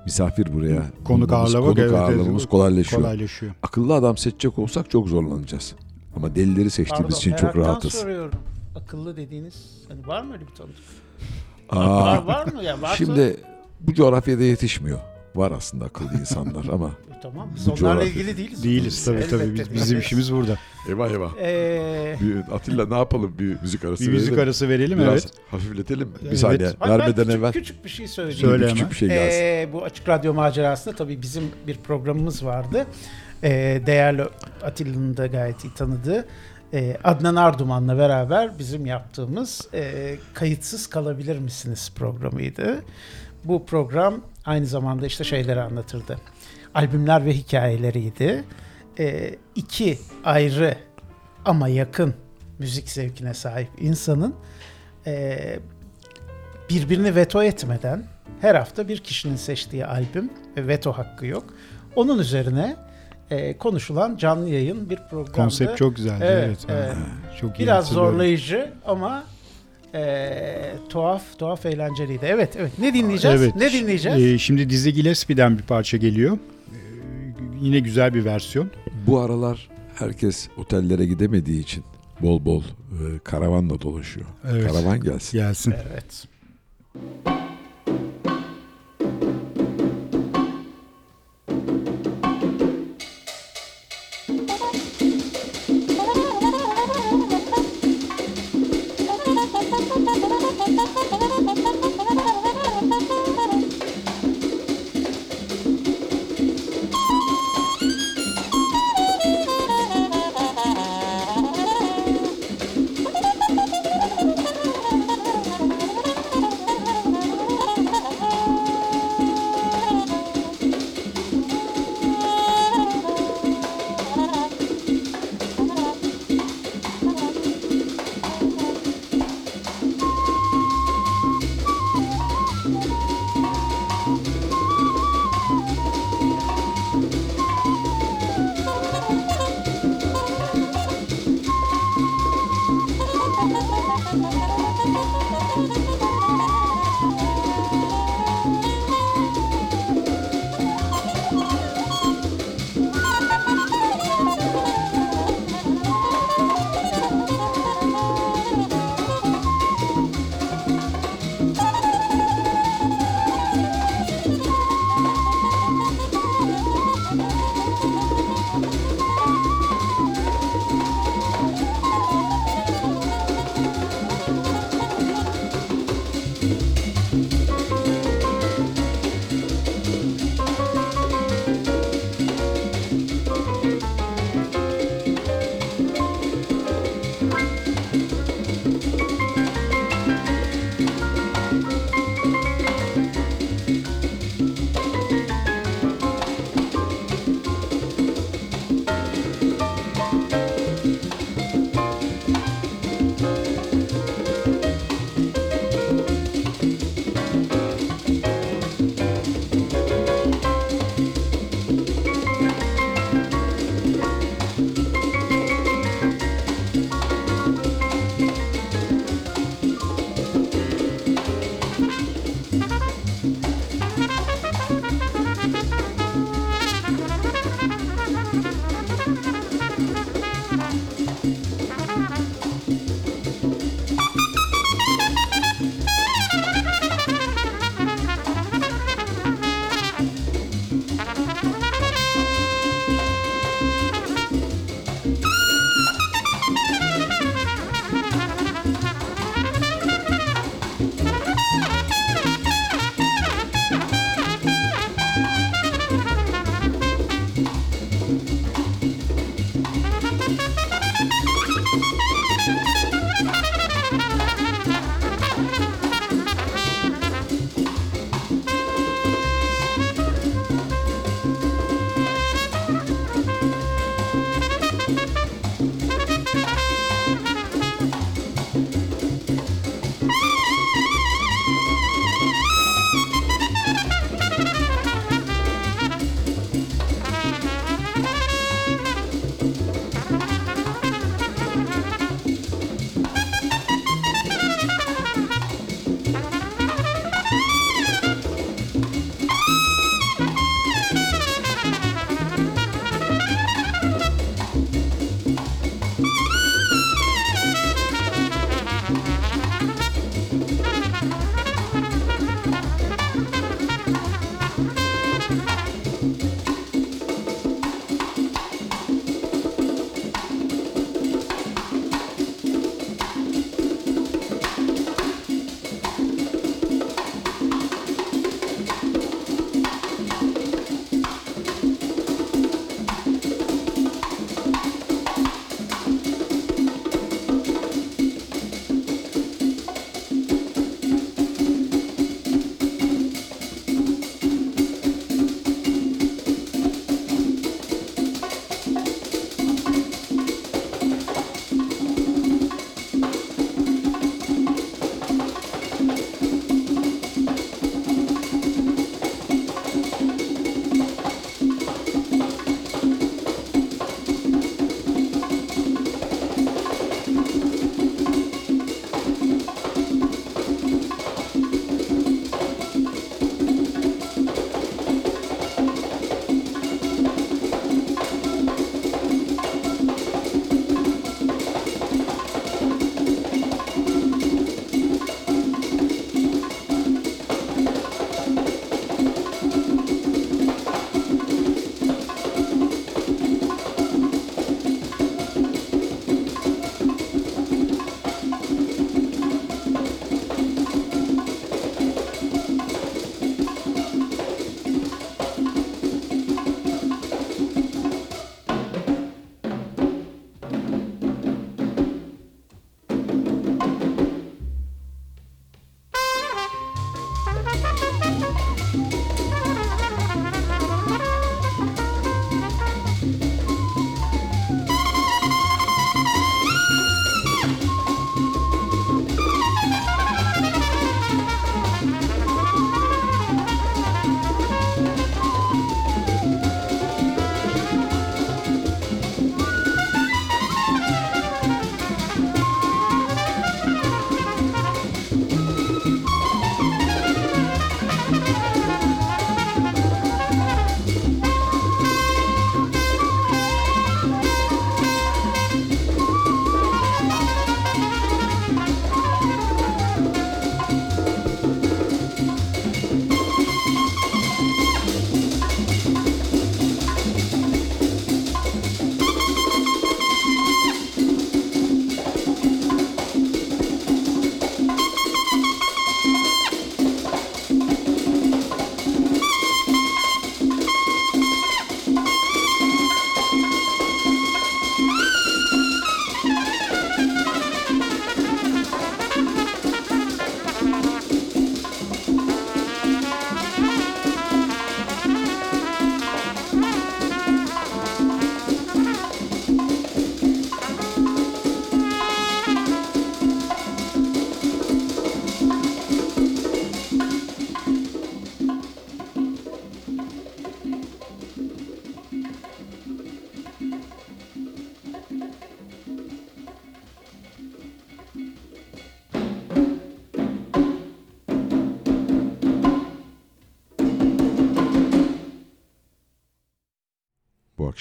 Misafir buraya konuk ağırlamamız kolaylaşıyor. Akıllı adam seçecek olsak çok zorlanacağız. Ama delileri seçtiğimiz için çok rahatız. Soruyorum. Akıllı dediğiniz hani var mı öyle bir tanıdık? Var mı ya? Varsa... Şimdi bu coğrafyada yetişmiyor. Var aslında akıllı insanlar ama tamam. Biz onlarla ilgili değiliz. Değiliz tabii. Bizim işimiz burada. Eyvah. Atilla ne yapalım? Bir müzik arası verelim. Biraz hafifletelim. Evet. Bir saniye. Evet. Vermeden evvel. Küçük bir şey söyleyeyim. Küçük bir şey lazım. Bu Açık Radyo macerasında tabii bizim bir programımız vardı. Değerli Atilla'nın da gayet iyi tanıdığı Adnan Arduman'la beraber bizim yaptığımız Kayıtsız Kalabilir Misiniz programıydı. Bu program aynı zamanda işte şeyleri anlatırdı. Albümler ve hikayeleriydi. İki ayrı ama yakın müzik zevkine sahip insanın birbirini veto etmeden her hafta bir kişinin seçtiği albüm ve veto hakkı yok. Onun üzerine konuşulan canlı yayın bir programdı. Konsept çok güzeldi. Evet. Çok biraz zorlayıcı ama tuhaf eğlenceliydi. Evet. Ne dinleyeceğiz? Şimdi Dizzy Gillespie'den bir parça geliyor. Yine güzel bir versiyon. Bu aralar herkes otellere gidemediği için bol bol karavanla dolaşıyor. Evet. Karavan gelsin. Evet.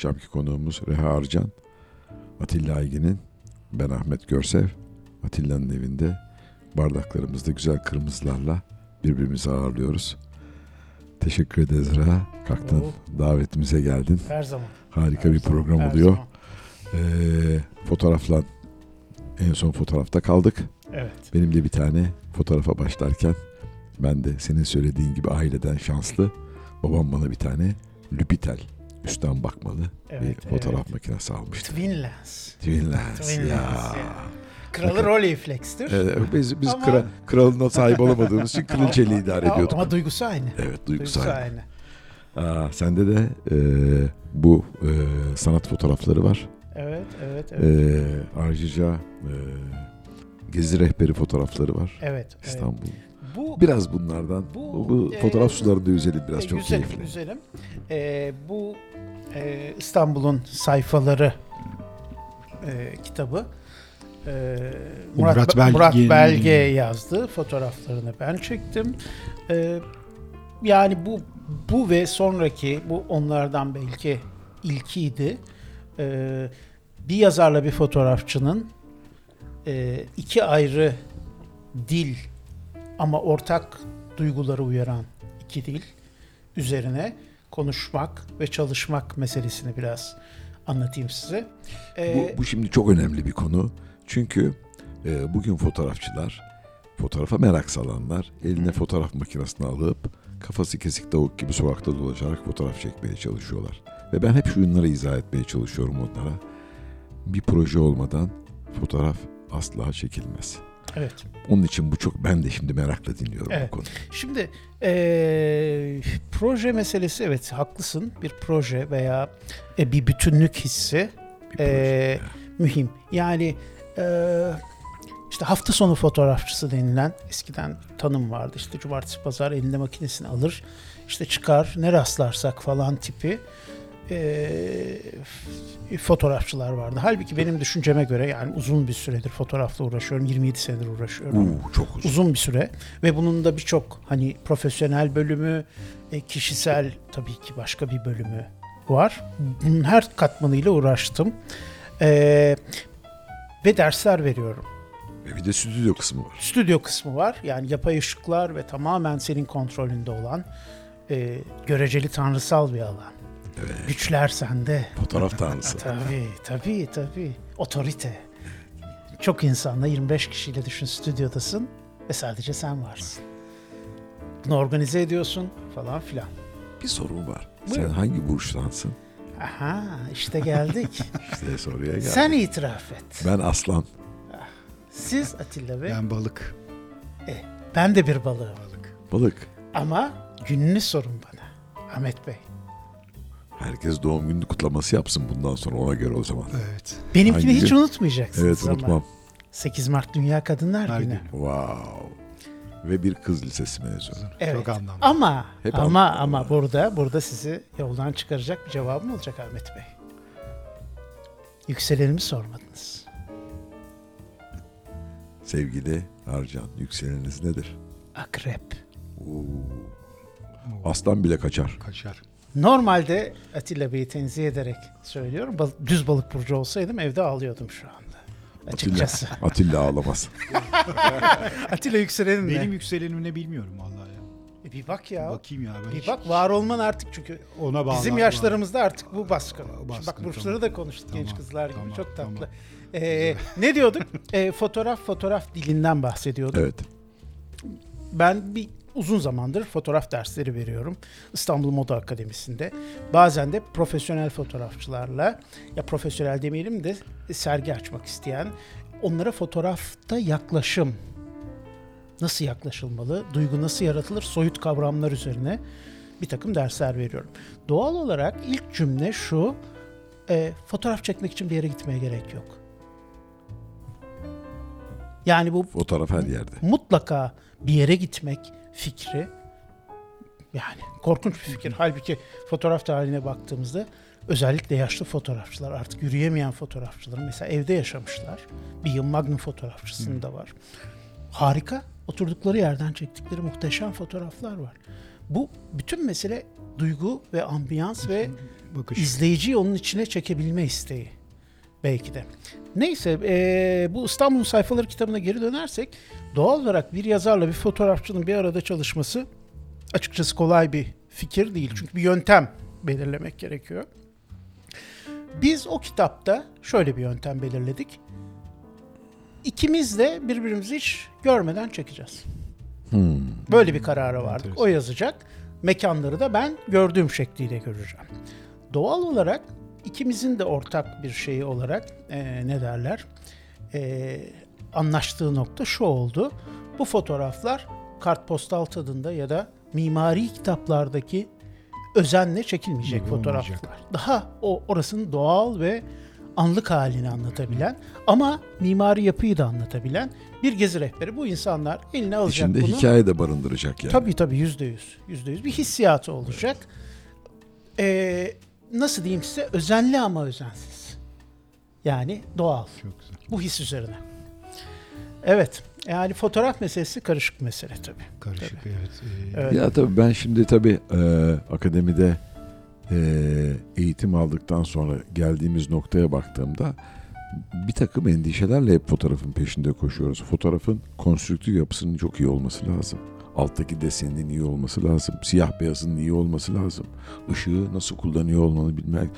akşamki konuğumuz Reha Arcan, Atilla Aygin'in, ben Ahmet Görsev, Atilla'nın evinde bardaklarımızda güzel kırmızılarla birbirimizi ağırlıyoruz. Teşekkür ederiz Reha. Kalktın, davetimize geldin. Her zaman. Harika bir program oluyor. Fotoğrafla en son fotoğrafta kaldık. Evet. Benim de bir tane fotoğrafa başlarken ben de senin söylediğin gibi aileden şanslı. Babam bana bir tane Lübitel üstten bakmalı bir fotoğraf makinesi almıştı. Twin Lens. Kralı Rolleiflex'tir. Biz ama... kralına sahip olamadığımız için kraliçeliği idare ediyorduk. Ama duygusu aynı. Evet, duygusu aynı. Sende de bu sanat fotoğrafları var. Evet. Ayrıca gezi rehberi fotoğrafları var. Evet. İstanbul. Evet. Biraz bunlardan, bu fotoğraf sularında yüzelim biraz çok keyifli. Yüzelim. Bu İstanbul'un sayfaları kitabı Murat Belge yazdı. Fotoğraflarını ben çektim. Yani bu ve sonraki bu onlardan belki ilkiydi. Bir yazarla bir fotoğrafçının iki ayrı dil ama ortak duyguları uyaran iki dil üzerine konuşmak ve çalışmak meselesini biraz anlatayım size. Bu şimdi çok önemli bir konu. Çünkü bugün fotoğrafçılar, fotoğrafa merak salanlar eline fotoğraf makinesini alıp kafası kesik tavuk gibi sokakta dolaşarak fotoğraf çekmeye çalışıyorlar. Ve ben hep şunları izah etmeye çalışıyorum onlara. Bir proje olmadan fotoğraf asla çekilmez. Evet. Onun için bu çok, ben de şimdi merakla dinliyorum bu konuyu. Şimdi proje meselesi, evet haklısın, bir proje veya bir bütünlük hissi mühim. Yani işte hafta sonu fotoğrafçısı denilen eskiden tanım vardı. İşte cumartesi pazar elinde makinesini alır, işte çıkar, ne rastlarsak falan tipi fotoğrafçılar vardı. Halbuki benim düşünceme göre, yani uzun bir süredir fotoğrafla uğraşıyorum. 27 senedir uğraşıyorum. Çok uzun bir süre. Ve bunun da birçok hani profesyonel bölümü, kişisel tabii ki başka bir bölümü var. Bunun her katmanıyla uğraştım. Ve dersler veriyorum. Ve bir de stüdyo kısmı var. Yani yapay ışıklar ve tamamen senin kontrolünde olan göreceli tanrısal bir alan. Evet. Güçler sende. Fotoğraf tanrısı. Tabii. Otorite. Çok insanla, 25 kişiyle düşün, stüdyodasın ve sadece sen varsın. Bunu organize ediyorsun falan filan. Bir sorun var. Buyurun. Sen hangi burçlansın? Aha, işte geldik. İşte soruya geldik. Sen itiraf et. Ben aslan. Siz Atilla Bey? Ben balık. Ben de bir balığım. Balık. Ama gününü sorun bana Ahmet Bey. Herkes doğum günü kutlaması yapsın bundan sonra, ona göre o zaman. Evet. Benimkini hiç unutmayacaksınız. Evet, unutmam. 8 Mart Dünya Kadınlar Günü. Wow. Ve bir kız lisesi mezunu. Evet. Çok anlamlı. Ama burada sizi yoldan çıkaracak bir cevabım olacak Ahmet Bey. Yükselenimi sormadınız. Sevgili Arcan, yükseleniniz nedir? Akrep. Aslan bile kaçar. Normalde Atilla Bey'i tenzih ederek söylüyorum. Düz balık burcu olsaydım evde ağlıyordum şu anda. Açıkçası. Atilla ağlamaz. Atilla yükselenin benim yükselenim ne bilmiyorum vallahi ya. Bir bak ya. Bakayım ya. Bir bak, var olman artık, çünkü ona bizim yaşlarımızda artık bu baskın. Bak burçları da konuştuk, genç kızlar gibi çok tatlı. Ne diyorduk? Fotoğraf dilinden bahsediyorduk. Evet. Ben uzun zamandır fotoğraf dersleri veriyorum İstanbul Moda Akademisi'nde. Bazen de profesyonel fotoğrafçılarla, ya profesyonel demeyelim de sergi açmak isteyen, onlara fotoğrafta yaklaşım, nasıl yaklaşılmalı, duygu nasıl yaratılır, soyut kavramlar üzerine bir takım dersler veriyorum. Doğal olarak ilk cümle şu, fotoğraf çekmek için bir yere gitmeye gerek yok. Yani bu fotoğraf her yerde. Mutlaka bir yere gitmek fikri, yani korkunç bir fikir. Halbuki fotoğraf tarihine baktığımızda özellikle yaşlı fotoğrafçılar, artık yürüyemeyen fotoğrafçılar, mesela evde yaşamışlar. Bir yıl Magnum fotoğrafçısında var. Harika, oturdukları yerden çektikleri muhteşem fotoğraflar var. Bu bütün mesele duygu ve ambiyans ve bakış. İzleyiciyi onun içine çekebilme isteği belki de. Neyse, bu İstanbul'un Sayfaları kitabına geri dönersek, doğal olarak bir yazarla bir fotoğrafçının bir arada çalışması açıkçası kolay bir fikir değil. Çünkü bir yöntem belirlemek gerekiyor. Biz o kitapta şöyle bir yöntem belirledik. İkimiz de birbirimizi hiç görmeden çekeceğiz. Böyle bir karara vardık. O yazacak. Mekanları da ben gördüğüm şekliyle göreceğim. Doğal olarak ikimizin de ortak bir şeyi olarak anlaştığı nokta şu oldu. Bu fotoğraflar kartpostal tadında ya da mimari kitaplardaki özenle çekilmeyecek fotoğraflar. Daha orasının doğal ve anlık halini anlatabilen ama mimari yapıyı da anlatabilen bir gezi rehberi. Bu insanlar eline alacak İçinde bunu. İçinde hikaye de barındıracak yani. Tabii %100 bir hissiyatı olacak. Evet. Nasıl diyeyim size? Özenli ama özensiz. Yani doğal. Çok güzel. Bu his üzerine. Evet. Yani fotoğraf meselesi karışık mesele tabii. Karışık tabii. Evet. Ya tabii ben şimdi akademide eğitim aldıktan sonra geldiğimiz noktaya baktığımda bir takım endişelerle hep fotoğrafın peşinde koşuyoruz. Fotoğrafın konstrüktif yapısının çok iyi olması lazım. Alttaki desenin iyi olması lazım. Siyah beyazın iyi olması lazım. Işığı nasıl kullanıyor olmanı bilmek.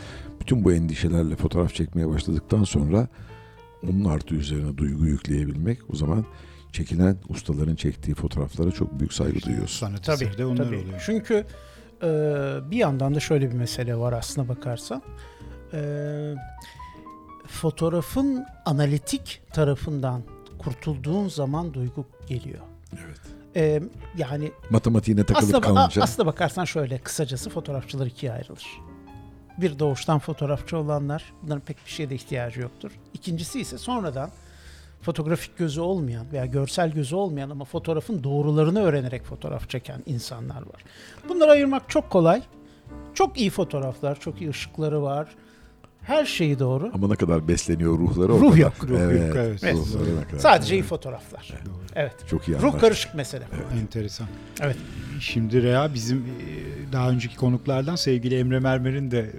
Bütün bu endişelerle fotoğraf çekmeye başladıktan sonra onun artı üzerine duygu yükleyebilmek, o zaman çekilen ustaların çektiği fotoğraflara çok büyük saygı duyuyorsun. Tabii, onlar tabii. Oluyor. Çünkü bir yandan da şöyle bir mesele var aslına bakarsan. Fotoğrafın analitik tarafından kurtulduğun zaman duygu geliyor. Evet. Yani matematiğine takılıp kalınca. Aslına bakarsan şöyle, kısacası fotoğrafçılar ikiye ayrılır. Bir, doğuştan fotoğrafçı olanlar, bunların pek bir şeye de ihtiyacı yoktur. İkincisi ise sonradan fotoğrafik gözü olmayan veya görsel gözü olmayan ama fotoğrafın doğrularını öğrenerek fotoğraf çeken insanlar var. Bunları ayırmak çok kolay. Çok iyi fotoğraflar, çok iyi ışıkları var. Her şeyi doğru. Ama ne kadar besleniyor ruhları? Ruh yok. Sadece iyi fotoğraflar. Evet. Çok iyi ruh anlaştık. Karışık mesele. Evet. Enteresan. Evet. Şimdi Reha, bizim daha önceki konuklardan sevgili Emre Mermer'in de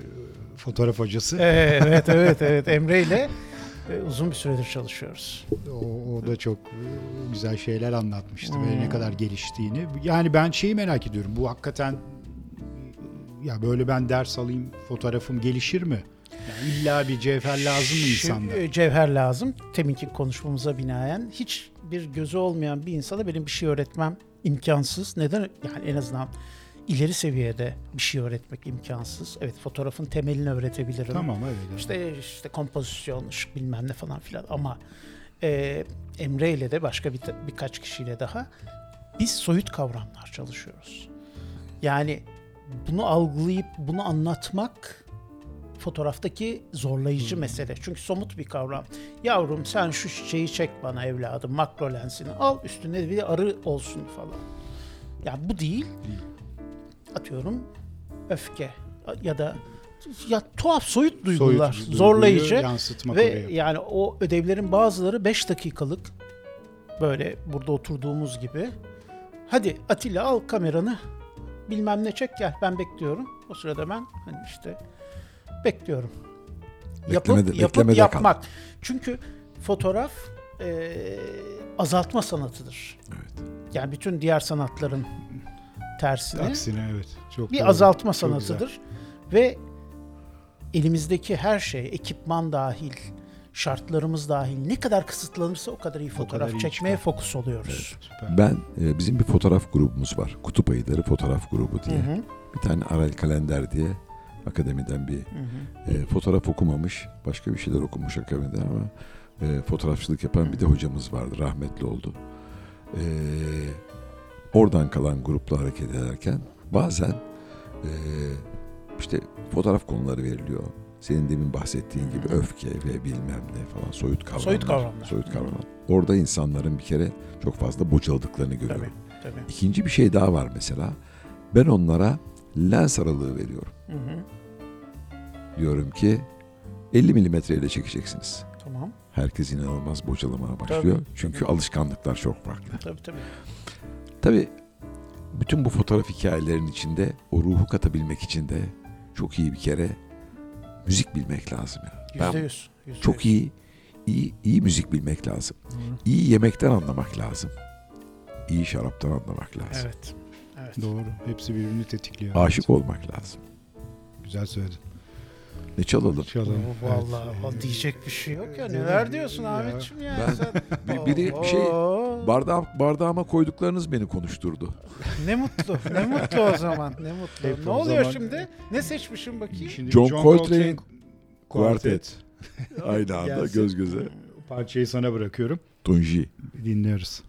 fotoğraf hocası. Evet. Emre ile uzun bir süredir çalışıyoruz. O da çok güzel şeyler anlatmıştı ve ne kadar geliştiğini. Yani ben şeyi merak ediyorum. Bu hakikaten ya böyle ben ders alayım, fotoğrafım gelişir mi? Yani illa bir cevher lazım mı insanda? Cevher lazım. Teminki konuşmamıza binaen hiç bir gözü olmayan bir insana benim bir şey öğretmem imkansız. Neden? Yani en azından ileri seviyede bir şey öğretmek imkansız. Evet, fotoğrafın temelini öğretebilirim. Tamam, öyle. İşte kompozisyon, ışık bilmem ne falan filan. Ama Emre ile de başka birkaç kişiyle daha biz soyut kavramlar çalışıyoruz. Yani bunu algılayıp bunu anlatmak fotoğraftaki zorlayıcı mesele. Çünkü somut bir kavram. Yavrum sen şu çiçeği çek bana evladım, makro lensini al, üstüne bir de arı olsun falan. Yani bu değil. Atıyorum öfke ya da ya tuhaf soyut duygular, zorlayıcı ve oraya. Yani o ödevlerin bazıları 5 dakikalık, böyle burada oturduğumuz gibi. Hadi Atilla al kameranı, bilmem ne çek gel, ben bekliyorum. O sırada ben bekliyorum. Yapıp yapmak. Çünkü fotoğraf azaltma sanatıdır. Evet. Yani bütün diğer sanatların tersine. Aksine evet. Çok bir doğru. Azaltma sanatıdır. Ve elimizdeki her şey, ekipman dahil, şartlarımız dahil ne kadar kısıtlanırsa o kadar iyi fotoğraf çekmeye fokus oluyoruz. Evet, ben bizim bir fotoğraf grubumuz var. Kutup Ayıları Fotoğraf Grubu diye. Hı-hı. Bir tane Aralık Kalender diye. Akademiden bir fotoğraf okumamış, başka bir şeyler okumuş akademiden ama fotoğrafçılık yapan bir de hocamız vardı, rahmetli oldu. Oradan kalan grupla hareket ederken bazen işte fotoğraf konuları veriliyor. Senin demin bahsettiğin gibi öfke ve bilmem ne falan soyut kavramlar. Orada insanların bir kere çok fazla bocaladıklarını görüyorum. Tabii. İkinci bir şey daha var mesela. Ben onlara lens aralığı veriyorum. Diyorum ki 50 milimetreyle çekeceksiniz. Tamam. Herkes inanılmaz bocalamaya başlıyor. Tabii. Çünkü alışkanlıklar çok farklı. Tabii bütün bu fotoğraf hikayelerin içinde o ruhu katabilmek için de çok iyi bir kere müzik bilmek lazım yani. %100. Çok iyi müzik bilmek lazım. Hı. İyi yemekten anlamak lazım. İyi şaraptan anlamak lazım. Evet. Evet. Doğru. Hepsi birbirini tetikliyor. Aşık olmak lazım. Güzel söyledin. Ne çalalım? Çalalım. Vallahi evet. Diyecek bir şey yok ya. Neler diyorsun Ahmetciğim ya? Ben, biri şey bardağıma koyduklarınız beni konuşturdu. Ne mutlu o zaman. Ne mutlu. Ne oluyor zaman... şimdi? Ne seçmişim bakayım? Şimdi John Coltrane Quartet. Aynı anda göz göze. Parçayı sana bırakıyorum. Tunji. Dinliyoruz.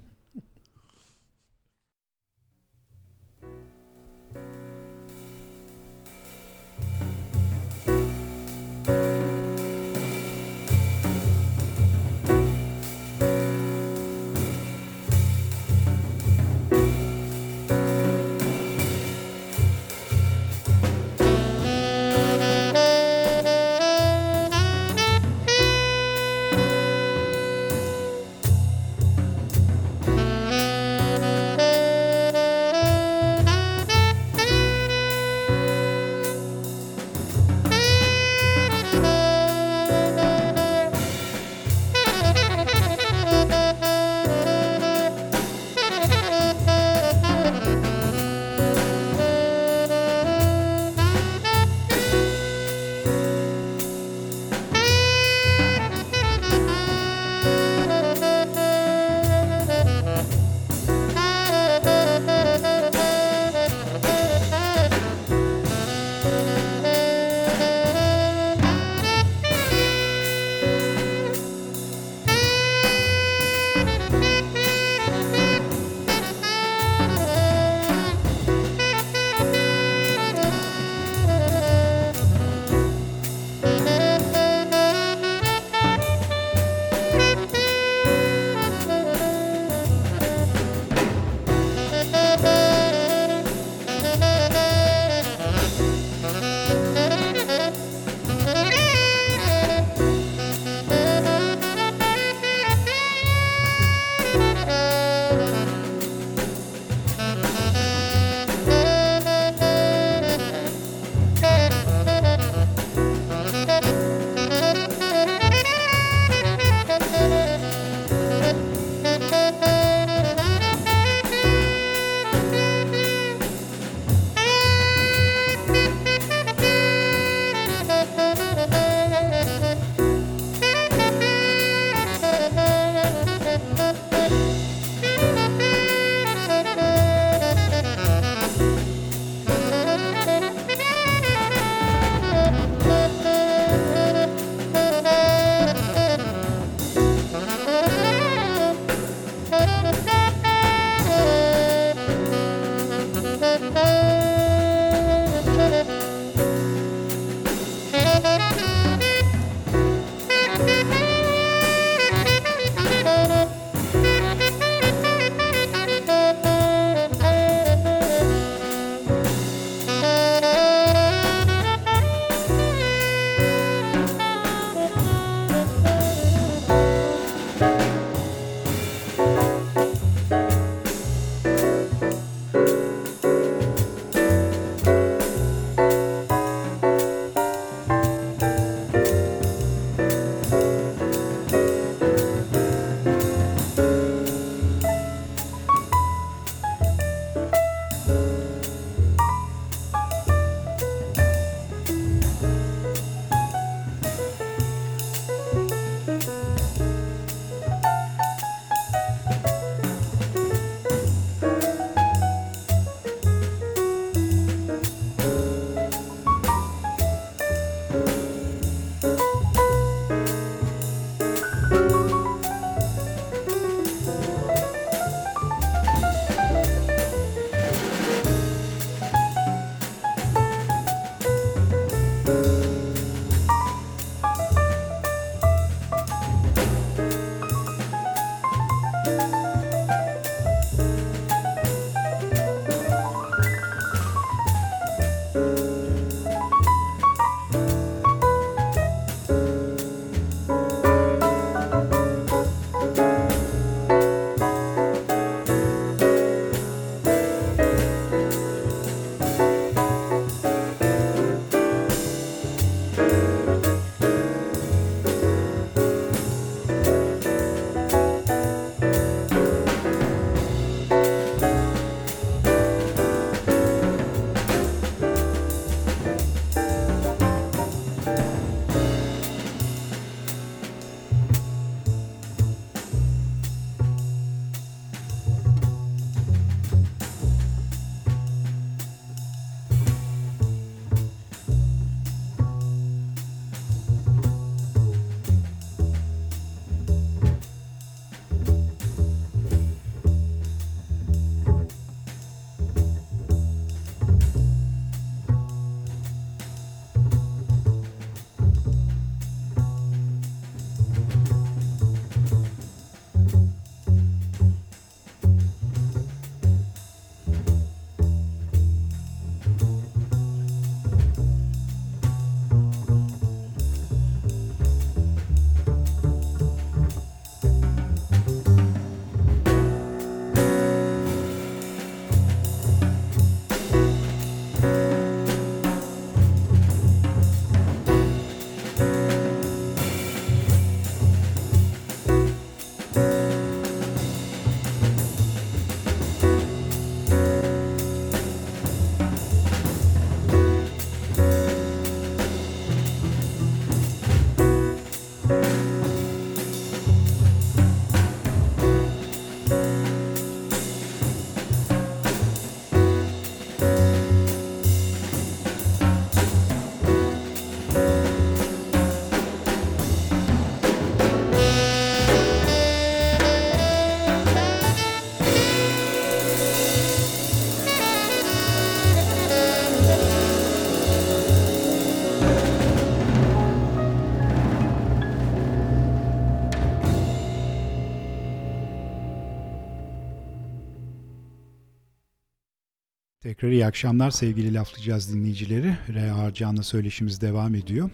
Tekrar iyi akşamlar sevgili Laflayacağız dinleyicileri. Reha Arcan'la söyleşimiz devam ediyor.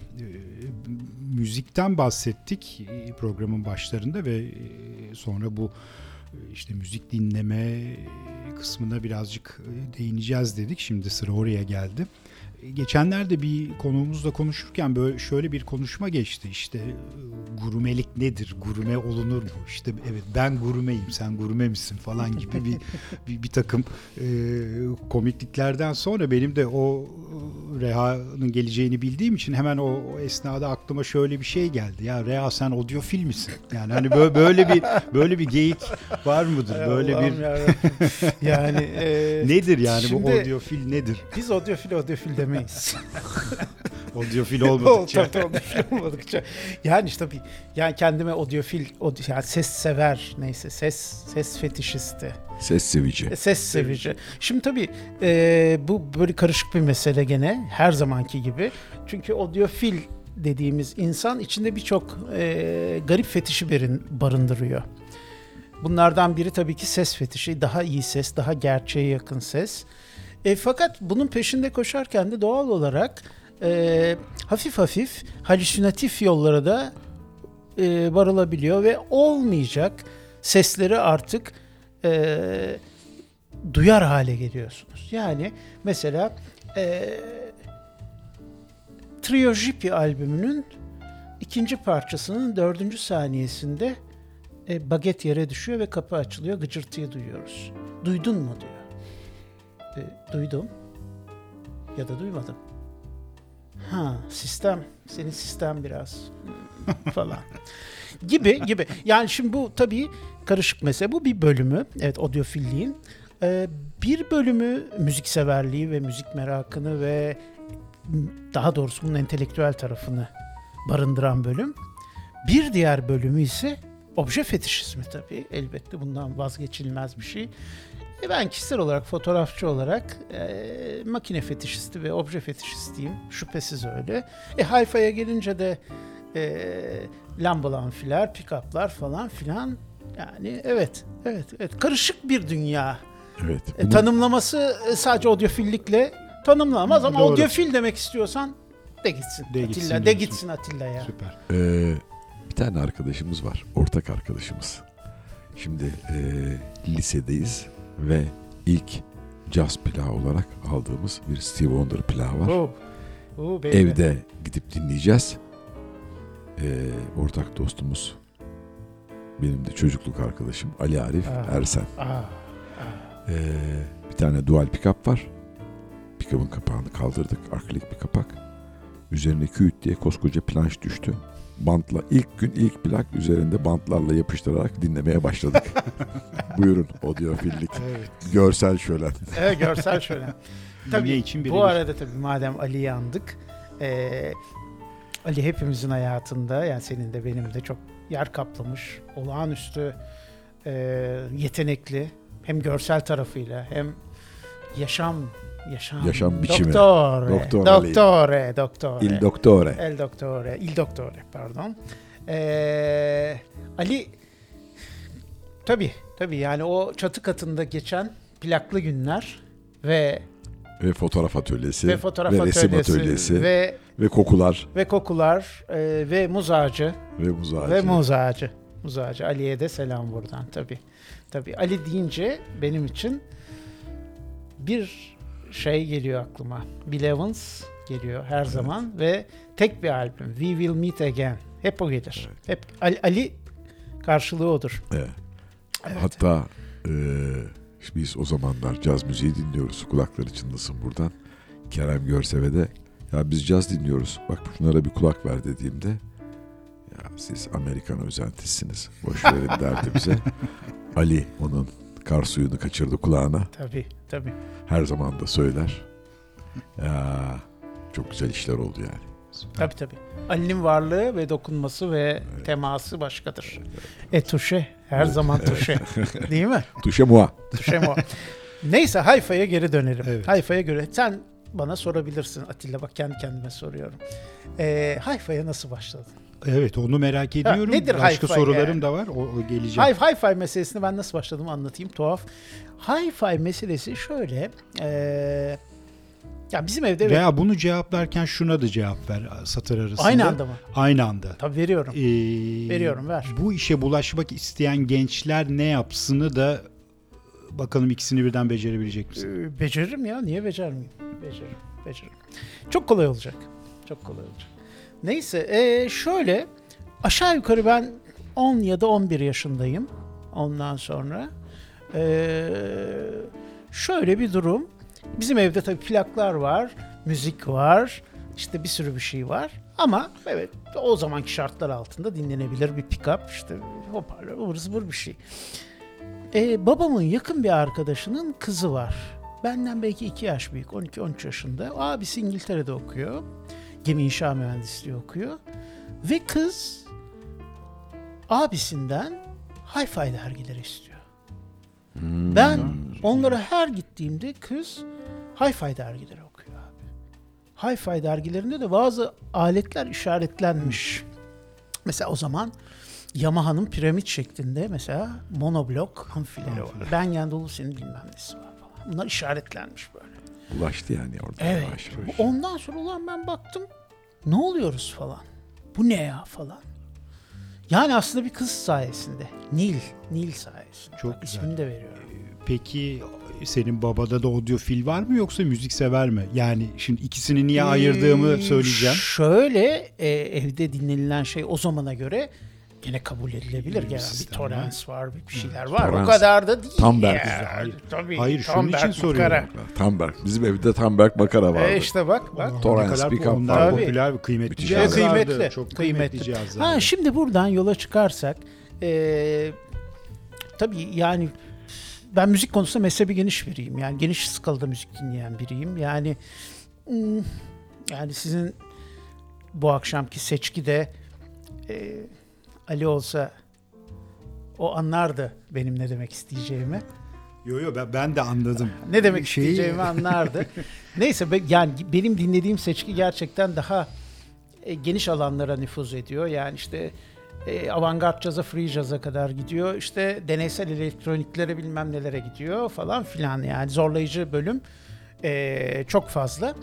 Müzikten bahsettik programın başlarında ve sonra bu işte müzik dinleme kısmına birazcık değineceğiz dedik. Şimdi sıra oraya geldi. Geçenlerde bir konuğumuzla konuşurken böyle şöyle bir konuşma geçti. İşte gurmelik nedir? Gurme olunur mu? İşte evet ben gurmeyim, sen gurme misin falan gibi bir takım komikliklerden sonra benim de o Reha'nın geleceğini bildiğim için hemen o esnada aklıma şöyle bir şey geldi. Ya Reha sen odyofil misin? Yani hani böyle bir geyik var mıdır? Böyle Allah'ım bir yani nedir yani şimdi, bu odyofil nedir? Biz odyofil demeyiz. Odyofil olmadıkça. Yani işte tabii yani kendime odyofil, yani ses sever neyse ses fetişisti. Ses sevici. Şimdi tabii bu böyle karışık bir mesele gene her zamanki gibi. Çünkü odyofil dediğimiz insan içinde birçok garip fetişi barındırıyor. Bunlardan biri tabii ki ses fetişi. Daha iyi ses, daha gerçeğe yakın ses. Fakat bunun peşinde koşarken de doğal olarak hafif hafif halüsinatif yollara da varılabiliyor ve olmayacak sesleri artık duyar hale geliyorsunuz. Yani mesela Trilogy albümünün ikinci parçasının 4. saniyesinde baget yere düşüyor ve kapı açılıyor. Gıcırtıyı duyuyoruz. Duydun mu diyor. Duydum ya da duymadım. Ha sistem, senin sistem biraz falan gibi. Yani şimdi bu tabii karışık mesele. Bu bir bölümü, evet odyofilliğin. Bir bölümü müzikseverliği ve müzik merakını ve daha doğrusu bunun entelektüel tarafını barındıran bölüm. Bir diğer bölümü ise obje fetişizmi tabii. Elbette bundan vazgeçilmez bir şey. Ben kişisel olarak, fotoğrafçı olarak makine fetişisti ve obje fetişistiyim. Şüphesiz öyle. Hayfa'ya gelince de lambolanfiler, pick-up'lar falan filan. Yani evet. Karışık bir dünya. Evet. Tanımlaması sadece odyofillikle tanımlanmaz ama doğru. Odyofil demek istiyorsan de gitsin. De gitsin Atilla ya. Süper. Bir tane arkadaşımız var. Ortak arkadaşımız. Şimdi lisedeyiz. Ve ilk caz plağı olarak aldığımız bir Stevie Wonder plağı var. Evde gidip dinleyeceğiz. Ortak dostumuz, benim de çocukluk arkadaşım Ali Arif Ersen. Bir tane dual pick-up var. Pick-up'ın kapağını kaldırdık. Akrilik bir kapak. Üzerine küt diye koskoca planş düştü. Bantla ilk plak üzerinde bantlarla yapıştırarak dinlemeye başladık. Buyurun odyofillik. Evet. Görsel şölen. Evet görsel şölen. Tabii bu arada tabii madem Ali'yi andık. Ali hepimizin hayatında yani senin de benim de çok yer kaplamış. Olağanüstü yetenekli hem görsel tarafıyla hem yaşam biçimi. Il doktore. Ali tabii yani o çatı katında geçen plaklı günler ve fotoğraf atölyesi ve resim atölyesi ve kokular ve muz ağacı. Ali'ye de selam buradan tabii. Ali deyince benim için bir şey geliyor aklıma. Bill Evans geliyor her zaman ve tek bir albüm. We Will Meet Again. Hep o gelir. Evet. Hep Ali karşılığı odur. Evet. Hatta biz o zamanlar caz müziği dinliyoruz. Kulakları çınlasın buradan. Kerem Görsev'e de ya biz caz dinliyoruz. Bak şunlara bir kulak ver dediğimde ya siz Amerikan özentisiniz. Boş verin derdi bize. Ali onun kar suyunu kaçırdı kulağına. Tabii. Her zaman da söyler. Ya, çok güzel işler oldu yani. Tabii. Ali'nin varlığı ve dokunması ve teması başkadır. Tuşe. Her zaman tuşe. Değil mi? Tuşe mua. Neyse Hayfa'ya geri dönelim. Evet. Hayfa'ya göre. Sen bana sorabilirsin Atilla. Bak kendi kendime soruyorum. Hayfa'ya nasıl başladın? Evet, onu merak ediyorum. Ha, nedir başka sorularım da var. O geleceğim. Hi-Fi meselesini ben nasıl başladım anlatayım. Tuhaf. Hi-Fi meselesi şöyle. Ya bizim evde veya evet, bunu cevaplarken şuna da cevap ver satır arasında. Aynı anda mı? Aynı anda. Tabii veriyorum. Veriyorum, ver. Bu işe bulaşmak isteyen gençler ne yapsını da bakalım ikisini birden becerebilecek misin? Beceririm ya. Niye becermeyeyim? Beceririm. Çok kolay olacak. Neyse şöyle aşağı yukarı ben 10 ya da 11 yaşındayım. Ondan sonra şöyle bir durum. Bizim evde tabii plaklar var, müzik var, işte bir sürü bir şey var. Ama evet, o zamanki şartlar altında dinlenebilir bir pick-up, işte hoparlör, ıvır zıvır bir şey. Babamın yakın bir arkadaşının kızı var. Benden belki 2 yaş büyük, 12-13 yaşında. Abisi İngiltere'de okuyor. Gemi inşa mühendisliği okuyor. Ve kız abisinden hi-fi dergileri istiyor. Hmm. Ben onlara her gittiğimde kız hi-fi dergileri okuyor abi. Hi-fi dergilerinde de bazı aletler işaretlenmiş. Mesela o zaman Yamaha'nın piramit şeklinde mesela monoblok amfileri var. Ben Yandolu senin bilmem nesi var falan. Bunlar işaretlenmiş böyle. Ulaştı yani orada. Evet. Ulaştı. Ondan sonra ulan ben baktım ne oluyoruz falan. Bu ne ya falan. Yani aslında bir kız sayesinde. Nil sayesinde. Çok güzel. İsmini de veriyorum. Peki senin babada da audiofil var mı yoksa müziksever mi? Yani şimdi ikisini niye ayırdığımı söyleyeceğim. Şöyle evde dinlenilen şey o zamana göre gene kabul edilebilir. Gene bir Torrance var, bir şeyler var. Torrance. O kadar da değil. Tamberg. Hayır, şunun için soruyorum. Tamberg. Bizim evde Tamberg makara vardı. İşte bak. Torrance bir kamp var. Popüler, kıymetli cihazlardı. Çok kıymetli cihazlardı. Ha, şimdi buradan yola çıkarsak tabii yani ben müzik konusunda mezhebi geniş biriyim. Yani geniş skalada müzik dinleyen biriyim. Yani sizin bu akşamki seçkide Ali olsa o anlardı benim ne demek isteyeceğimi. Yo ben de anladım. Ne demek isteyeceğimi anlardı. Neyse yani benim dinlediğim seçki gerçekten daha geniş alanlara nüfuz ediyor. Yani işte avantgard caza, free caza kadar gidiyor. İşte deneysel elektroniklere bilmem nelere gidiyor falan filan. Yani zorlayıcı bölüm çok fazla.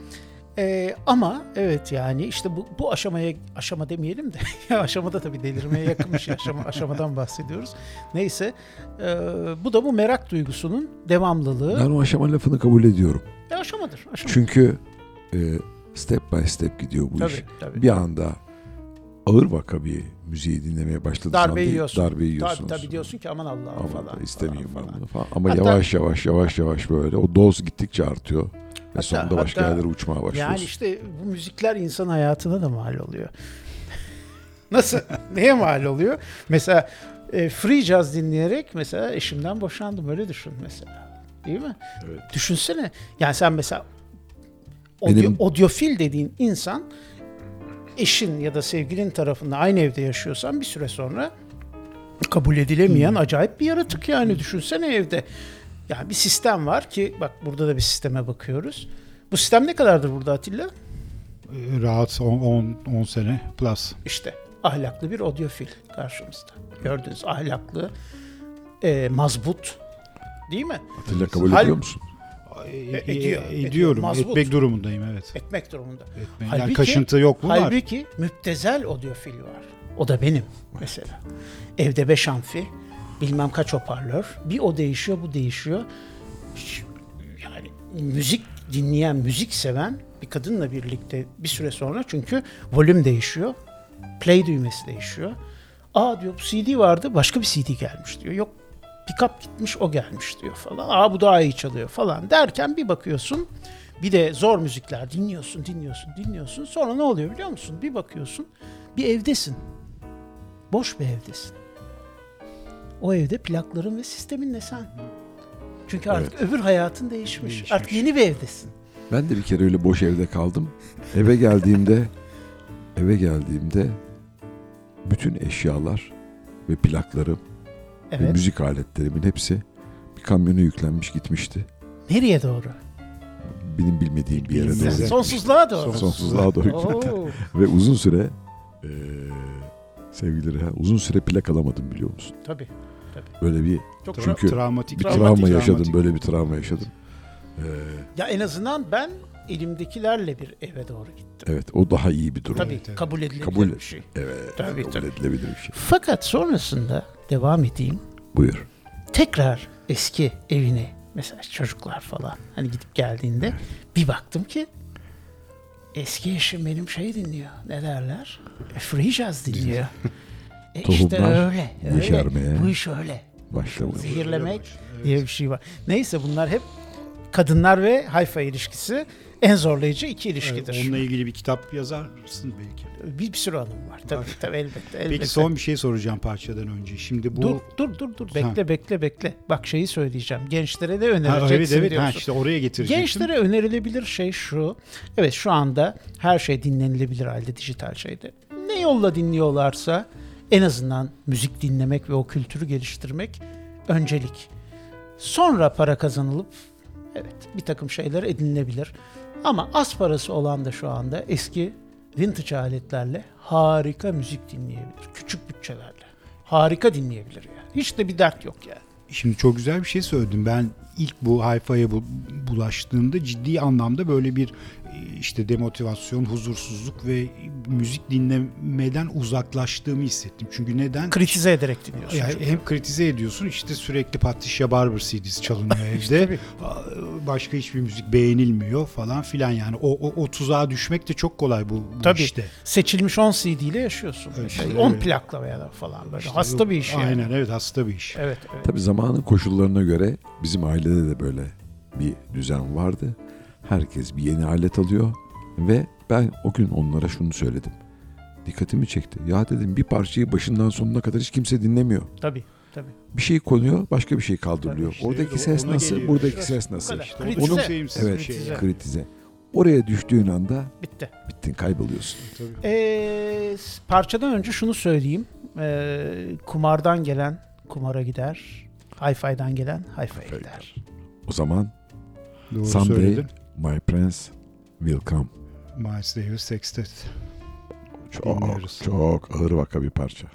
Ama evet yani işte bu aşama demeyelim de aşamada tabii delirmeye yakın bir şey aşamadan bahsediyoruz. Neyse bu da bu merak duygusunun devamlılığı. Ben o aşama lafını kabul ediyorum. Aşamadır. Çünkü step by step gidiyor bu iş. Tabii. Bir anda ağır vaka bir müziği dinlemeye başladığı zaman darbe yiyorsunuz. Tabii diyorsun ki aman Allah'ım falan. İstemiyorum ben bunu falan. Ama hatta, yavaş böyle o doz gittikçe artıyor. Ve sonunda başka yerlere uçmaya başlıyorsun. Yani işte bu müzikler insan hayatına da mal oluyor. Nasıl? Neye mal oluyor? Mesela free jazz dinleyerek mesela eşimden boşandım. Öyle düşün mesela. Değil mi? Evet. Düşünsene. Yani sen mesela audiofil dediğin insan eşin ya da sevgilin tarafında aynı evde yaşıyorsan bir süre sonra kabul edilemeyen acayip bir yaratık yani. Düşünsene evde. Yani bir sistem var ki bak burada da bir sisteme bakıyoruz. Bu sistem ne kadardır burada Atilla? Rahat 10 sene plus. İşte ahlaklı bir audiofil karşımızda. Gördünüz ahlaklı, mazbut değil mi? Atilla kabul ediyor musun? Ediyorum. Mazbut. Etmek durumundayım evet. Etmek. Yani kaşıntı yok mu var? Halbuki müptezel audiofil var. O da benim mesela. Evde 5 amfi. Bilmem kaç hoparlör. Bir o değişiyor, bu değişiyor. Yani müzik dinleyen, müzik seven bir kadınla birlikte bir süre sonra çünkü volüm değişiyor. Play düğmesi değişiyor. Aa diyor bu CD vardı, başka bir CD gelmiş diyor. Yok pick-up gitmiş, o gelmiş diyor falan. Aa bu daha iyi çalıyor falan derken bir bakıyorsun. Bir de zor müzikler dinliyorsun. Sonra ne oluyor biliyor musun? Bir bakıyorsun bir evdesin. Boş bir evdesin. O evde plakların ve sisteminle sen. Çünkü artık öbür hayatın değişmiş. Artık yeni bir evdesin. Ben de bir kere öyle boş evde kaldım. Eve geldiğimde bütün eşyalar ve plaklarım ve müzik aletlerimin hepsi bir kamyona yüklenmiş gitmişti. Nereye doğru? Benim bilmediğim bir yere doğru. Sonsuzluğa doğru. Ve uzun süre sevgili Reha. Uzun süre plak alamadım, biliyor musun? Tabii. Böyle bir çok çünkü travmatik. Böyle bir travma yaşadım. Ya en azından ben elimdekilerle bir eve doğru gittim. Evet, o daha iyi bir durum. Tabii. Kabul edilebilir bir şey. Evet, tabii, kabul edilebilir bir şey. Fakat sonrasında devam edeyim. Buyur. Tekrar eski evine, mesela çocuklar falan hani gidip geldiğinde bir baktım ki eski eşim benim şey dinliyor, ne derler? Free jazz dinliyor. İşte öyle. Yeşermeye. Bu iş öyle. Başlamış. Zehirlemek diye bir şey var. Neyse, bunlar hep kadınlar ve Hayfa ilişkisi en zorlayıcı iki ilişkidir. Onunla ilgili bir kitap yazar mısın belki? Bir sürü anım var. Tabii elbette. Peki son bir şey soracağım parçadan önce. Şimdi bu dur. Bekle. Bak şeyi söyleyeceğim. Gençlere de önereceksin. Evet. Ha, işte oraya getirecektim. Gençlere önerilebilir şey şu. Evet, şu anda her şey dinlenilebilir halde dijital şeyde. Ne yolla dinliyorlarsa en azından müzik dinlemek ve o kültürü geliştirmek öncelik. Sonra para kazanılıp evet bir takım şeyler edinilebilir. Ama az parası olan da şu anda eski vintage aletlerle harika müzik dinleyebilir. Küçük bütçelerle. Harika dinleyebilir yani. Hiç de bir dert yok yani. Şimdi çok güzel bir şey söyledin. Ben ilk bu hi-fi'ye bulaştığımda ciddi anlamda böyle bir işte demotivasyon, huzursuzluk ve müzik dinlemeden uzaklaştığımı hissettim. Çünkü neden? Kritize ederek dinliyorsun. Yani hem kritize ediyorsun, işte sürekli Patricia Barber CD'si çalınıyor evde. İşte başka hiçbir müzik beğenilmiyor falan filan yani. O tuzağa düşmek de çok kolay bu tabii, işte. Seçilmiş 10 CD ile yaşıyorsun. Evet, işte. 10 plakla veya falan böyle. İşte hasta bir iş yani. Aynen evet, hasta bir iş. Evet. Tabii zamanın koşullarına göre bizim ailede de böyle bir düzen vardı. Herkes bir yeni alet alıyor ve ben o gün onlara şunu söyledim. Dikkatimi çekti. Ya dedim, bir parçayı başından sonuna kadar hiç kimse dinlemiyor. Tabii. Bir şey konuyor, başka bir şey kaldırılıyor. İşte oradaki ses nasıl, geliyor. Buradaki ses nasıl? İşte. Kritize. Kritize. Oraya düştüğün anda bittin, kayboluyorsun. Tabii. Parçadan önce şunu söyleyeyim. Kumardan gelen kumara gider. Hi-Fi'den gelen Hi-Fi'ye gider. O zaman doğru Someday söyledin. My Prince Will Come. Miles Davis Sextet. Çok ağır vaka bir parça.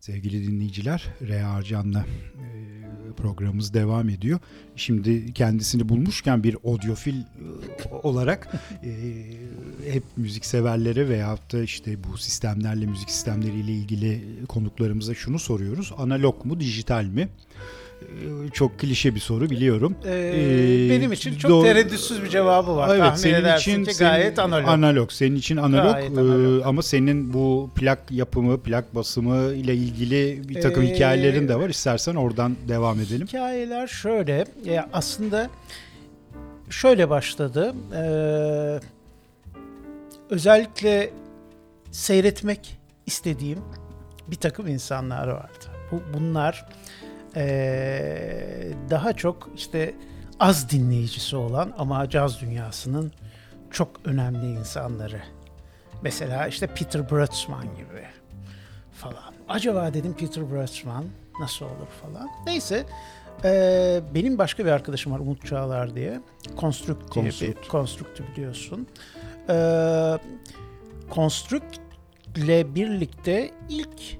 Sevgili dinleyiciler, Reha Arcan'la programımız devam ediyor. Şimdi kendisini bulmuşken bir audiofil olarak hep müzikseverlere veyahut da işte bu sistemlerle, müzik sistemleriyle ilgili konuklarımıza şunu soruyoruz. Analog mu, dijital mi? Çok klişe bir soru biliyorum. Benim için çok tereddütsüz bir cevabı var. Evet, tahmin senin için ki gayet analog. Senin için analog, ama senin bu plak yapımı, plak basımı ile ilgili bir takım hikayelerin de var. İstersen oradan devam edelim. Hikayeler şöyle. Aslında şöyle başladı. Özellikle seyretmek istediğim bir takım insanlar vardı. Bunlar daha çok işte az dinleyicisi olan ama caz dünyasının çok önemli insanları. Mesela işte Peter Brötzmann gibi falan. Acaba dedim Peter Brötzmann nasıl olur falan. Neyse benim başka bir arkadaşım var Umut Çağlar diye. Construct biliyorsun. Construct'le birlikte ilk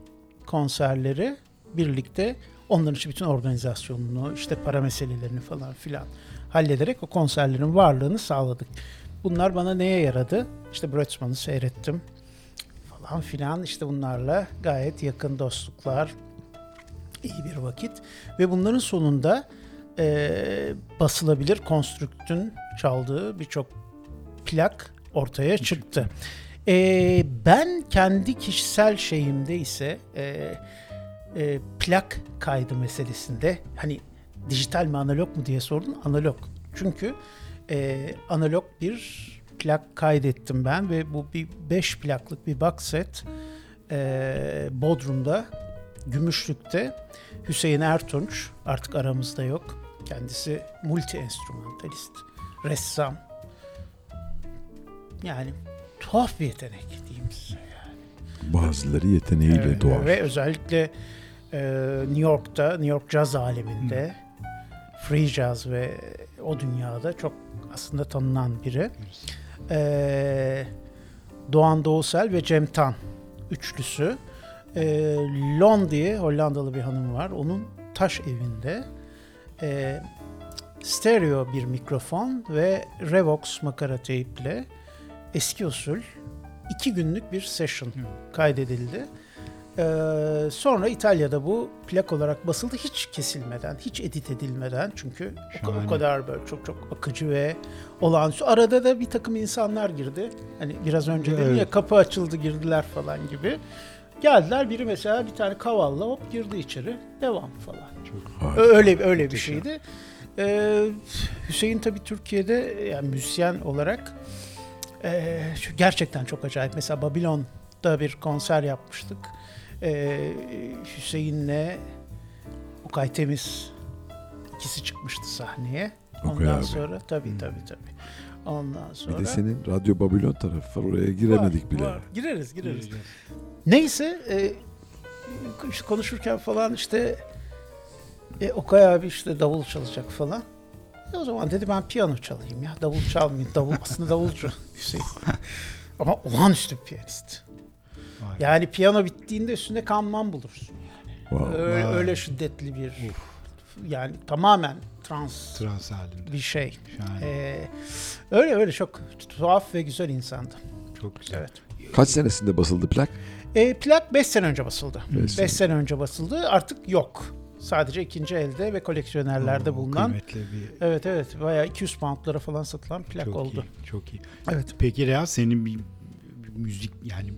konserleri birlikte onların için bütün organizasyonunu, işte para meselelerini falan filan hallederek o konserlerin varlığını sağladık. Bunlar bana neye yaradı? İşte Brötzmann'ı seyrettim falan filan. İşte bunlarla gayet yakın dostluklar, iyi bir vakit. Ve bunların sonunda basılabilir Construct'ün çaldığı birçok plak ortaya çıktı. Ben kendi kişisel şeyimde ise plak kaydı meselesinde hani dijital mi analog mu diye sordun, analog. Çünkü analog bir plak kaydettim ben ve bu bir 5 plaklık bir box set Bodrum'da, Gümüşlük'te Hüseyin Ertunç, artık aramızda yok. Kendisi multi enstrümantalist, ressam. Yani tuhaf bir yetenek diyeyim size yani. Bazıları yeteneğiyle doğar. Ve özellikle New York caz aleminde free jazz ve o dünyada çok aslında tanınan biri. Doğan Doğusel ve Cem Tan üçlüsü. Lon diye Hollandalı bir hanım var. Onun taş evinde stereo bir mikrofon ve Revox makara teyple eski usul 2 günlük bir session kaydedildi. Sonra İtalya'da bu plak olarak basıldı, hiç kesilmeden, hiç edit edilmeden, çünkü o kadar böyle çok çok akıcı ve olağanüstü. Arada da bir takım insanlar girdi. Hani biraz önce dedim ya, kapı açıldı girdiler falan gibi. Geldiler, biri mesela bir tane kavalla hop girdi içeri, devam falan. Çok öyle bir şeydi. Hüseyin tabii Türkiye'de yani müzisyen olarak gerçekten çok acayip. Mesela Babilon'da bir konser yapmıştık. Hüseyin'le Okay Temiz ikisi çıkmıştı sahneye. Ondan sonra tabii. Ondan sonra. Bir de senin Radyo Babilon tarafı var. Oraya giremedik bile. Var. Gireriz. Neyse konuşurken falan işte Okay abi işte davul çalacak falan. O zaman dedi ben piyano çalayım ya. Davul çalmayayım. Aslında davulcu Hüseyin. Ama olağanüstü bir piyanist. Vay. Yani piyano bittiğinde üstünde kanman bulursun yani. Wow. Öyle şiddetli bir yani tamamen trans halinde bir şey. Yani. Öyle çok tuhaf ve güzel insandı. Çok güzel. Evet. Kaç senesinde basıldı plak? Plak 5 sene önce basıldı. 5 sene önce basıldı. Artık yok. Sadece ikinci elde ve koleksiyonerlerde bulunan. Bir... Evet. Bayağı 200 poundlara falan satılan plak çok oldu. Çok iyi. Evet. Peki Reha, senin bir müzik yani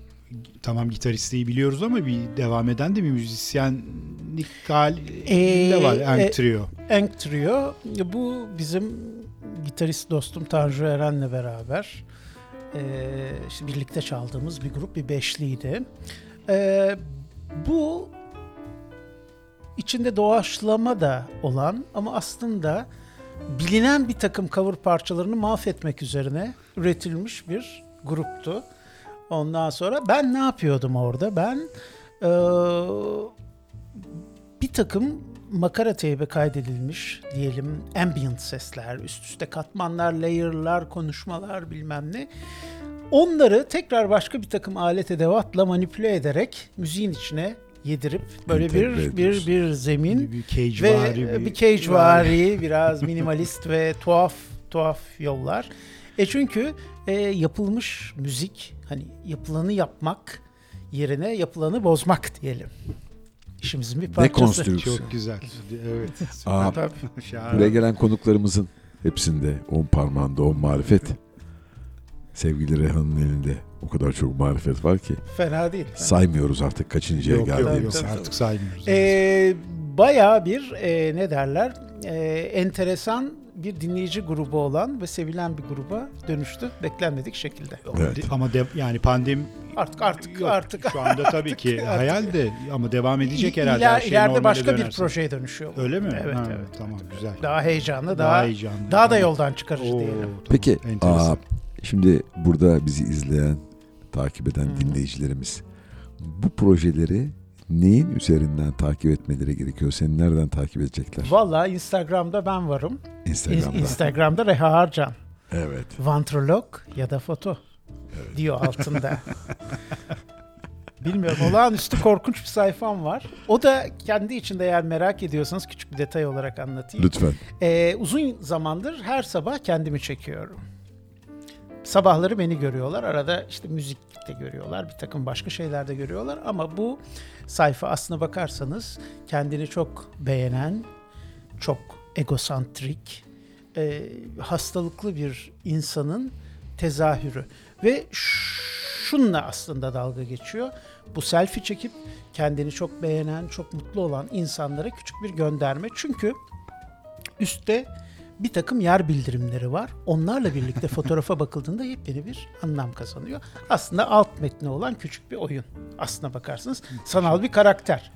tamam gitaristeyi biliyoruz ama bir devam eden de bir müzisyenlik hali de var. En Trio. En Trio. Bu bizim gitarist dostum Tanju Eren'le beraber işte birlikte çaldığımız bir grup, bir beşliydi. Bu içinde doğaçlama da olan ama aslında bilinen bir takım cover parçalarını mahvetmek üzerine üretilmiş bir gruptu. Ondan sonra ben ne yapıyordum orada? Ben bir takım makara teybe kaydedilmiş diyelim ambient sesler, üst üste katmanlar, layer'lar, konuşmalar bilmem ne. Onları tekrar başka bir takım alet edevatla manipüle ederek müziğin içine yedirip böyle bir zemin bir cagevari biraz minimalist ve tuhaf yollar. Çünkü yapılmış müzik hani yapılanı yapmak yerine yapılanı bozmak diyelim. İşimizin bir parçası. Dekonstrüksiyon. Çok güzel. Evet. Buraya gelen konuklarımızın hepsinde 10 parmağında 10 marifet. Sevgili Reha'nın elinde o kadar çok marifet var ki. Fena değil. Saymıyoruz artık kaçıncıya geldiğimiz. Artık saymıyoruz. Bayağı bir enteresan bir dinleyici grubu olan ve sevilen bir gruba dönüştü beklenmedik şekilde. Evet. Ama yani pandemi artık şu anda tabii ki hayal de ama devam edecek herhalde. İleride başka bir projeye dönüşüyor. Öyle mi? Evet, evet. Tamam, güzel. Daha heyecanlı, daha da yoldan çıkarıcı diyelim. Tamam. Peki, şimdi burada bizi izleyen, takip eden dinleyicilerimiz bu projeleri neyin üzerinden takip etmeleri gerekiyor? Seni nereden takip edecekler? Valla Instagram'da ben varım. Instagram'da Reha Arcan. Evet. Vantrolog ya da foto diyor altında. Bilmiyorum. Olağanüstü korkunç bir sayfam var. O da kendi içinde eğer merak ediyorsanız küçük bir detay olarak anlatayım. Lütfen. Uzun zamandır her sabah kendimi çekiyorum. Sabahları beni görüyorlar. Arada işte müzik de görüyorlar. Bir takım başka şeyler de görüyorlar. Ama bu sayfa aslına bakarsanız kendini çok beğenen, çok egosantrik, hastalıklı bir insanın tezahürü. Ve şununla aslında dalga geçiyor. Bu selfie çekip kendini çok beğenen, çok mutlu olan insanlara küçük bir gönderme. Çünkü üstte bir takım yer bildirimleri var. Onlarla birlikte fotoğrafa bakıldığında yepyeni bir anlam kazanıyor. Aslında alt metni olan küçük bir oyun. Aslına bakarsınız sanal bir karakter.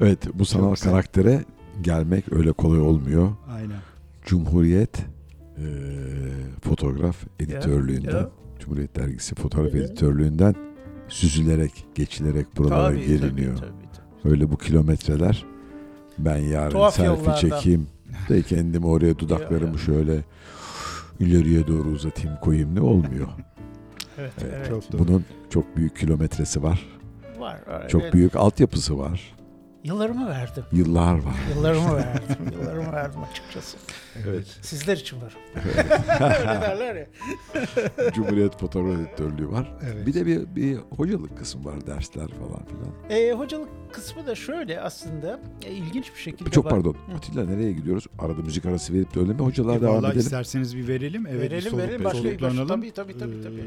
Evet, bu sanal karaktere gelmek öyle kolay olmuyor. Aynen. Cumhuriyet fotoğraf editörlüğünden, Cumhuriyet Dergisi fotoğraf editörlüğünden süzülerek, geçilerek buralara geliniyor. Tabii. Öyle bu kilometreler. Ben yarın tuhaf selfie yollardan çekeyim de kendimi oraya dudaklarımı şöyle ileriye doğru uzatayım koyayım ne olmuyor. Evet. Çok bunun çok büyük kilometresi var. Çok büyük altyapısı var. Yıllarımı verdim açıkçası. Evet. Sizler için varım. Evet. Öyle derler ya. Cumhuriyet Fotoğraf Editörlüğü var. Evet. Bir de bir hocalık kısmı var, dersler falan filan. Hocalık kısmı da şöyle aslında ilginç bir şekilde. Çok pardon. Atilla, nereye gidiyoruz? Arada müzik arası verip de öyle mi? Hocalar devam edelim. Vallahi isterseniz bir verelim. Evet, verelim. Başlayalım. Tabii.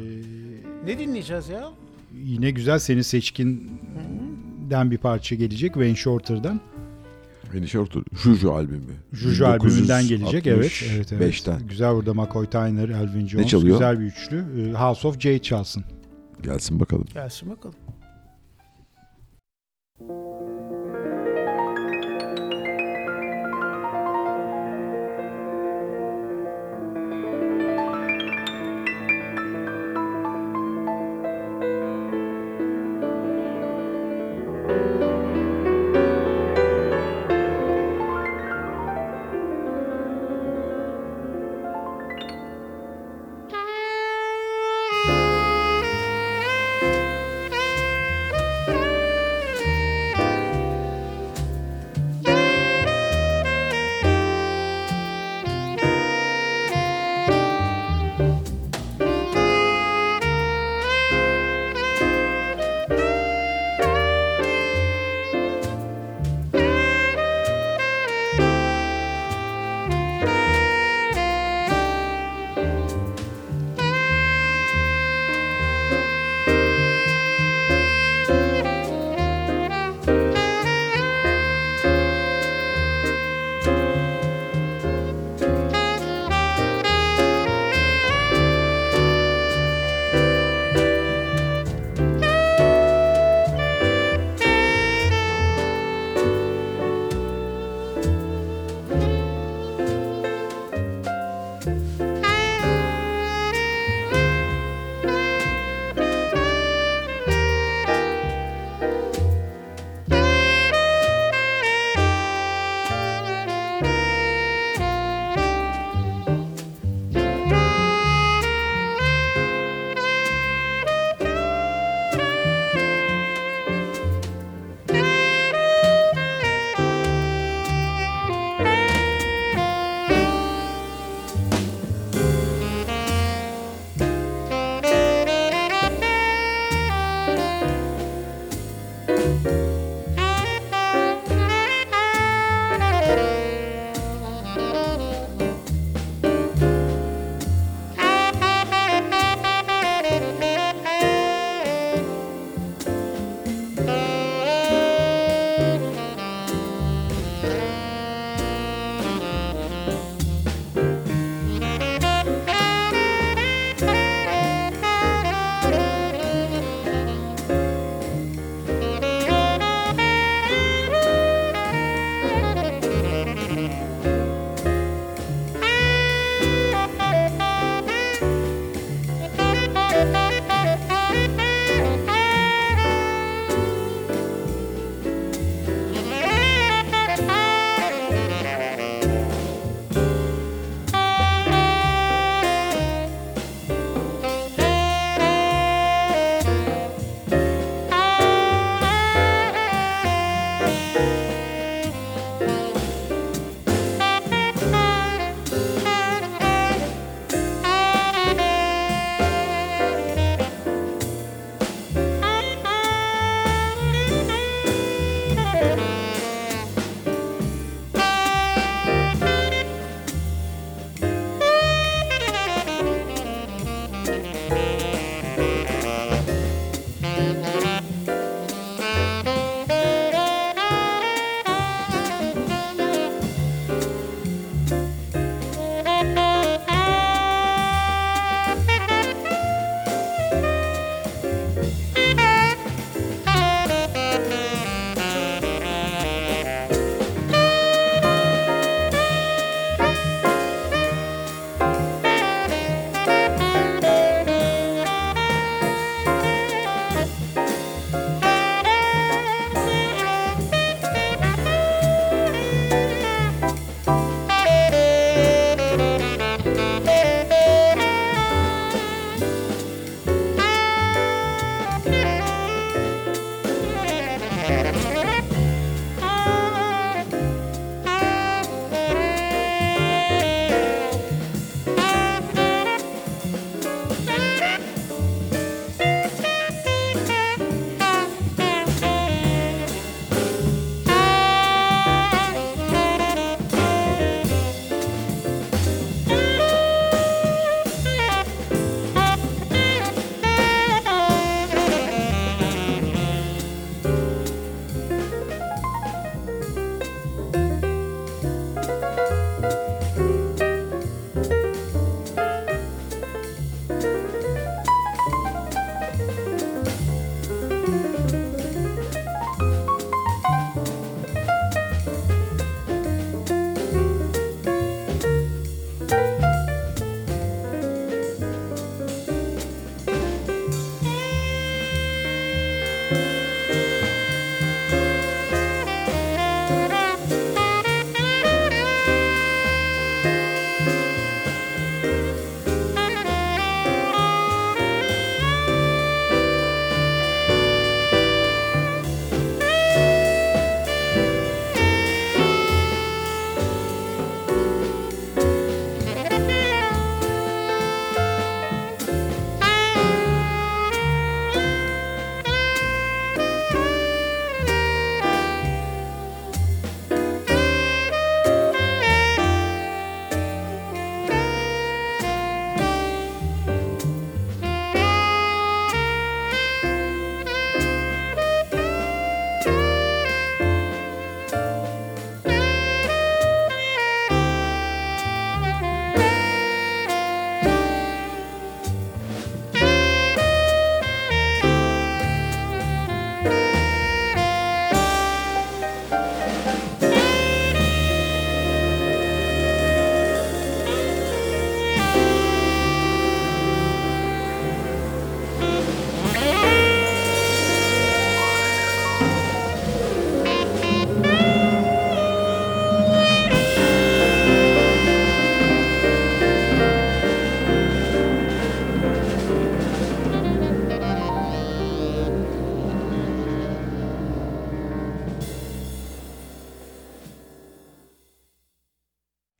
Ne dinleyeceğiz ya? Yine güzel senin seçkin den bir parça gelecek Wayne Shorter'dan. Wayne Shorter, Juju albümü. Juju albümünden gelecek, evet. 5'ten. Güzel, burada McCoy Tyner, Elvin Jones. Güzel bir üçlü. House of Jade çalsın. Gelsin bakalım.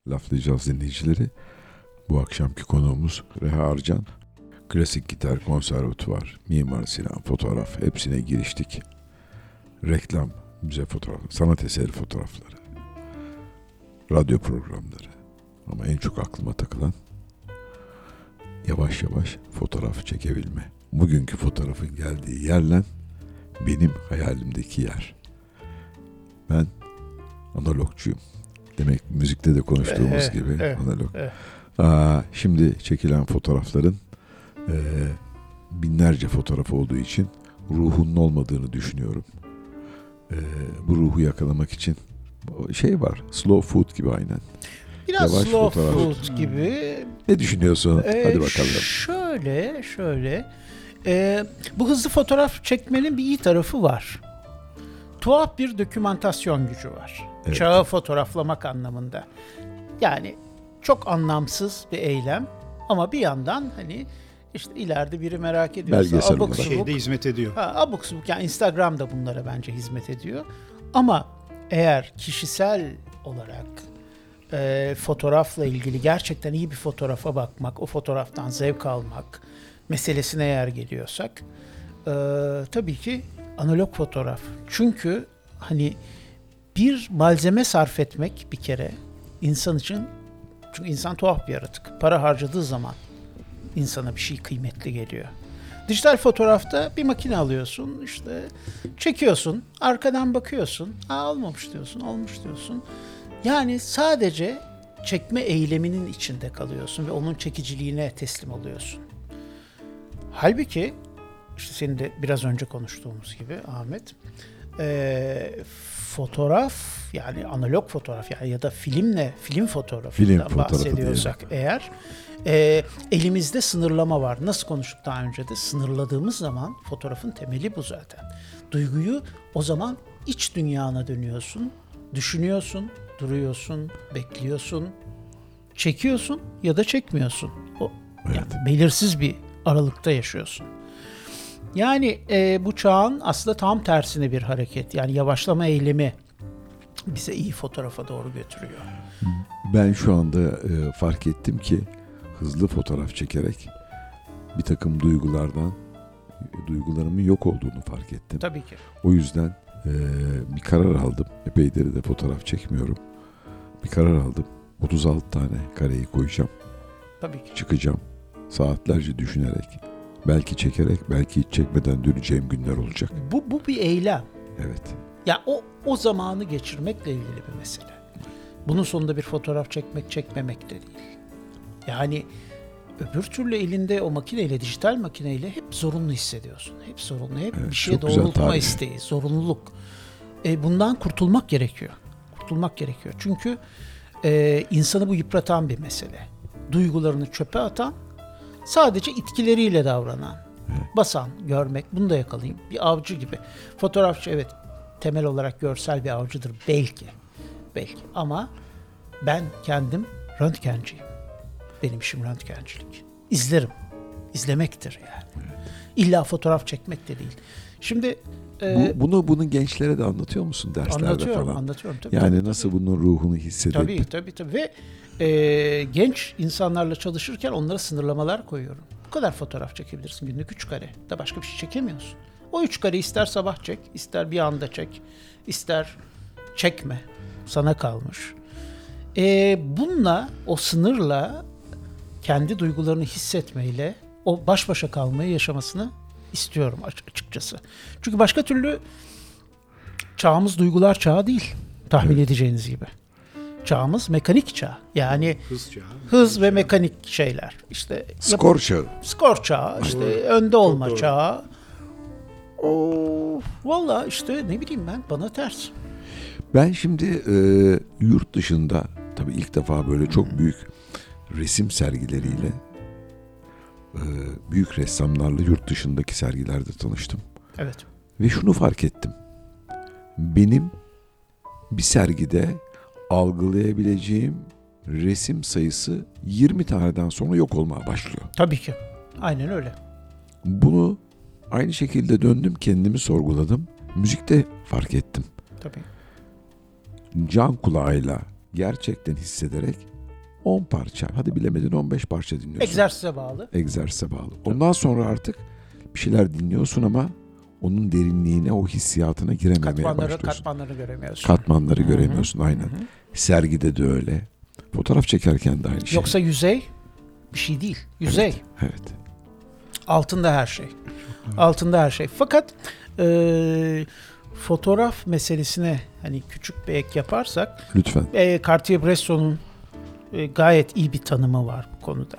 laflayacağız dinleyicileri. Bu akşamki konuğumuz Reha Arcan. Klasik gitar, konservatuvar, Mimar Sinan, fotoğraf, hepsine giriştik. Reklam, müze fotoğrafları, sanat eseri fotoğrafları, radyo programları. Ama en çok aklıma takılan yavaş yavaş fotoğraf çekebilme. Bugünkü fotoğrafın geldiği yerle benim hayalimdeki yer. Ben analogçuyum. Demek müzikte de konuştuğumuz gibi analog. Şimdi çekilen fotoğrafların binlerce fotoğraf olduğu için ruhunun olmadığını düşünüyorum. Bu ruhu yakalamak için şey var, slow food gibi aynen. Biraz yavaş slow food gibi. Ne düşünüyorsun? Hadi bakalım. Şöyle. Bu hızlı fotoğraf çekmenin bir iyi tarafı var. Tuhaf bir dokümantasyon gücü var. Evet. Çağı fotoğraflamak anlamında. Yani çok anlamsız bir eylem ama bir yandan hani işte ileride biri merak ediyorsa abuk subuk hizmet ediyor. Abuk subuk yani Instagram da bunlara bence hizmet ediyor. Ama eğer kişisel olarak fotoğrafla ilgili gerçekten iyi bir fotoğrafa bakmak, o fotoğraftan zevk almak meselesine yer geliyorsak tabii ki analog fotoğraf. Çünkü hani bir malzeme sarf etmek bir kere insan için, çünkü insan tuhaf bir yaratık. Para harcadığı zaman insana bir şey kıymetli geliyor. Dijital fotoğrafta bir makine alıyorsun, işte çekiyorsun, arkadan bakıyorsun, olmamış diyorsun, olmuş diyorsun. Yani sadece çekme eyleminin içinde kalıyorsun ve onun çekiciliğine teslim oluyorsun. Halbuki işte senin de biraz önce konuştuğumuz gibi Ahmet, fotoğraf yani analog fotoğraf yani ya da film fotoğrafından bahsediyorsak eğer elimizde sınırlama var. Nasıl konuştuk daha önce de sınırladığımız zaman fotoğrafın temeli bu zaten. Duyguyu o zaman iç dünyana dönüyorsun, düşünüyorsun, duruyorsun, bekliyorsun, çekiyorsun ya da çekmiyorsun. O evet. Yani belirsiz bir aralıkta yaşıyorsun. Yani bu çağın aslında tam tersine bir hareket. Yani yavaşlama eylemi bize iyi fotoğrafa doğru götürüyor. Ben şu anda fark ettim ki hızlı fotoğraf çekerek bir takım duygularımın yok olduğunu fark ettim. Tabii ki. O yüzden bir karar aldım. Epeydir de fotoğraf çekmiyorum. Bir karar aldım. 36 tane kareyi koyacağım. Tabii ki. Çıkacağım. Saatlerce düşünerek, belki çekerek, belki hiç çekmeden döneceğim günler olacak. Bu bir eylem. Evet. Ya o zamanı geçirmekle ilgili bir mesele. Bunun sonunda bir fotoğraf çekmek, çekmemek de değil. Yani öbür türlü elinde o makineyle, dijital makineyle hep zorunlu hissediyorsun. Hep zorunlu, hep evet, bir şeye doğrultma isteği, zorunluluk. Bundan kurtulmak gerekiyor. Çünkü insanı bu yıpratan bir mesele. Duygularını çöpe atan, sadece itkileriyle davranan, basan, görmek, bunu da yakalayayım. Bir avcı gibi. Fotoğrafçı evet temel olarak görsel bir avcıdır belki ama ben kendim röntgenciyim. Benim işim röntgencilik. İzlerim. İzlemektir yani. İlla fotoğraf çekmek de değil. Şimdi bunu gençlere de anlatıyor musun derslerde anlatıyorum tabii. Yani tabii, nasıl bunun ruhunu hissedip. Tabii. Ve genç insanlarla çalışırken onlara sınırlamalar koyuyorum. Bu kadar fotoğraf çekebilirsin günlük 3 kare. Da başka bir şey çekemiyorsun. O 3 kareyi ister sabah çek, ister bir anda çek, ister çekme. Sana kalmış. Bununla, o sınırla kendi duygularını hissetmeyle o baş başa kalmayı yaşamasını istiyorum açıkçası. Çünkü başka türlü çağımız duygular çağı değil. Tahmin edeceğiniz gibi. Çağımız mekanik çağ. Yani hız ve mekanik şeyler. İşte skor çağı. İşte önde olma çağı. Valla işte ne bileyim bana ters. Ben şimdi yurt dışında tabii ilk defa böyle çok büyük resim sergileriyle büyük ressamlarla yurt dışındaki sergilerde tanıştım. Evet. Ve şunu fark ettim. Benim bir sergide algılayabileceğim resim sayısı 20 taneden sonra yok olmaya başlıyor. Tabii ki. Aynen öyle. Bunu aynı şekilde döndüm, kendimi sorguladım. Müzikte fark ettim. Tabii. Can kulağıyla gerçekten hissederek 10 parça, hadi bilemedin 15 parça dinliyorsun. Egzersize bağlı. Egzersize bağlı. Ondan sonra artık bir şeyler dinliyorsun ama onun derinliğine, o hissiyatına girememeye başlıyorsun. Katmanları göremiyorsun. Katmanları Hı-hı. göremiyorsun, aynen. Hı-hı. Sergide de öyle. Fotoğraf çekerken de aynı şey. Yoksa yüzey bir şey değil. Yüzey. Evet. Evet. Altında her şey. Evet. Altında her şey. Fakat fotoğraf meselesine hani küçük bir ek yaparsak. Lütfen. Cartier-Bresson'un gayet iyi bir tanımı var bu konuda.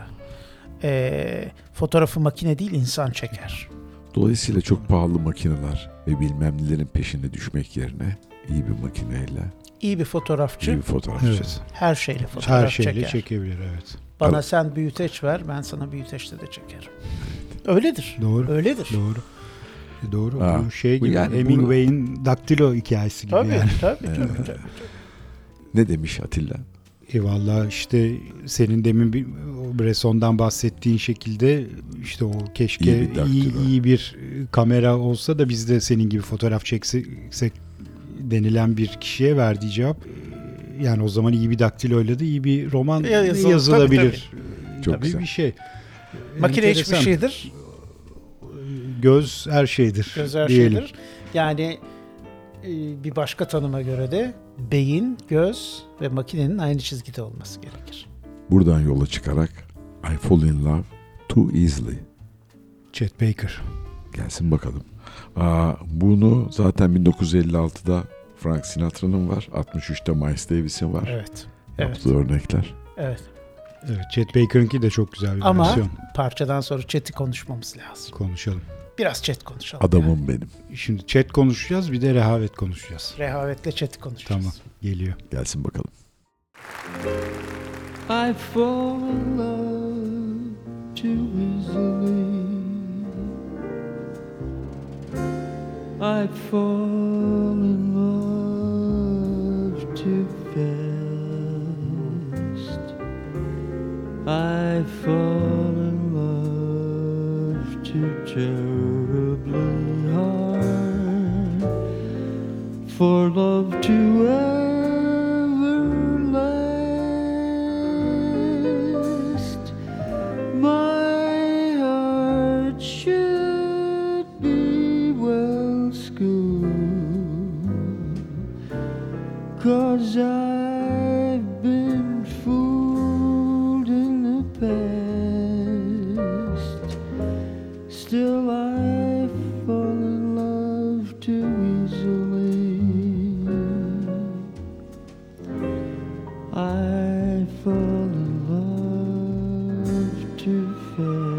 Fotoğrafı makine değil insan çeker. Dolayısıyla çok pahalı makineler ve bilmem nelerin peşine düşmek yerine iyi bir makineyle. İyi bir fotoğrafçı. İyi bir fotoğrafçı. Evet. Her şeyle fotoğraf her çeker. Her şeyle çekebilir, evet. Bana sen büyüteç ver, ben sana büyüteçle de çekerim. Evet. Öyledir. Doğru. Öyledir. Doğru. Doğru. Ha. Bu şey gibi, yani Hemingway'in daktilo hikayesi gibi. Tabii, yani. Tabii. Ne demiş Atilla? Valla işte senin demin bir Bresson'dan bahsettiğin şekilde işte o keşke iyi bir kamera olsa da biz de senin gibi fotoğraf çeksek denilen bir kişiye verdiği cevap, yani o zaman iyi bir daktiloyla da iyi bir roman yazılabilir. Tabii. Çok güzel. Bir şey. Makine hiçbir şeydir. Göz her şeydir. Göz her şeydir. Yani bir başka tanıma göre de beyin, göz ve makinenin aynı çizgide olması gerekir. Buradan yola çıkarak I Fall in Love Too Easily. Chet Baker. Gelsin bakalım. Bunu zaten 1956'da Frank Sinatra'nın var. 63'te Miles Davis'in var. Evet. Yaptığı örnekler. Evet. Evet. Chet Baker'ınki de çok güzel bir versiyon. Ama parçadan sonra Chet'i konuşmamız lazım. Konuşalım. Biraz Chet konuşalım. Adamım yani. Benim. Şimdi Chet konuşacağız, bir de rehavet konuşacağız. Rehavetle Chet'i konuşacağız. Tamam. Geliyor. Gelsin bakalım. I fall in love too easily. I fall in love too fast. I fall in love too terribly hard for love to ever last. My heart should be well schooled, 'cause I've been fooled in the past. Still I fall in love too easily. I fall in love too fast.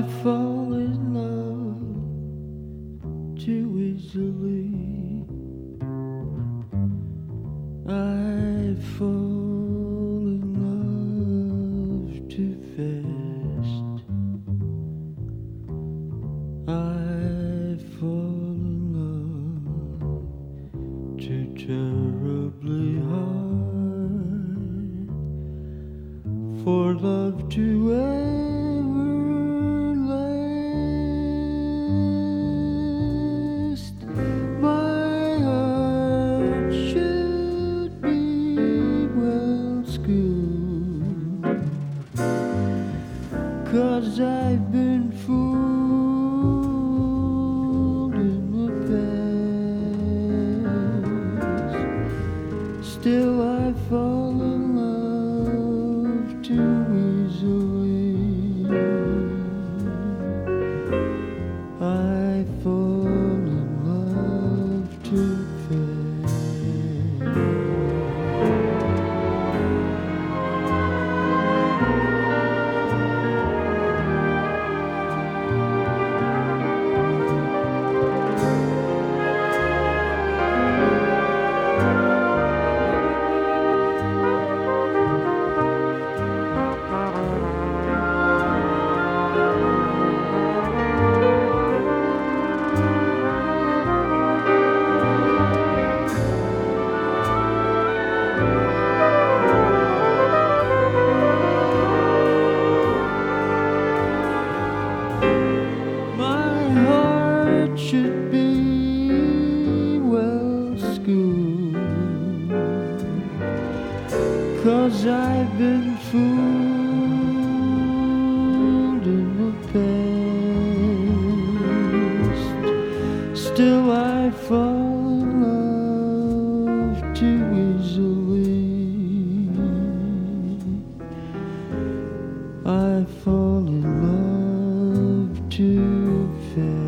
I fall in love too easily. I fall in love too fast. I fall in love too terribly hard for love to end. I've been fooled in the past. Still I fall in love too easily. I fall in love too fast.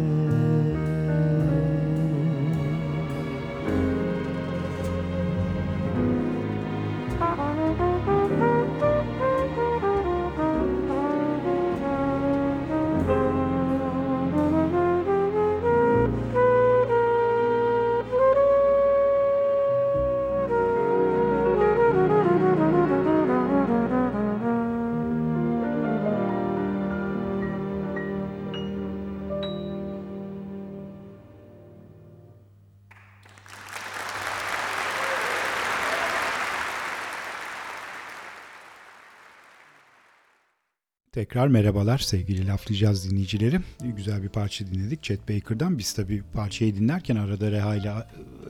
Tekrar merhabalar sevgili Laflayacağız dinleyicileri. Güzel bir parça dinledik Chet Baker'dan. Biz tabii parçayı dinlerken arada Reha ile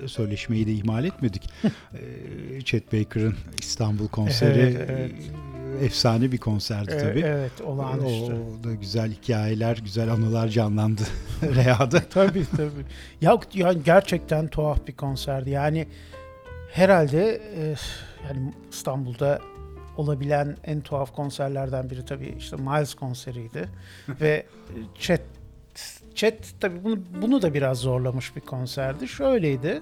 söyleşmeyi de ihmal etmedik. Chet Baker'ın İstanbul konseri efsane bir konserdi tabii. Evet, olağanüstü. O da güzel hikayeler, güzel anılar canlandı Reha'da. Tabii. Ya gerçekten tuhaf bir konserdi. Yani herhalde yani İstanbul'da olabilen en tuhaf konserlerden biri tabii işte Miles konseriydi ve Chet tabii bunu da biraz zorlamış bir konserdi. Şöyleydi,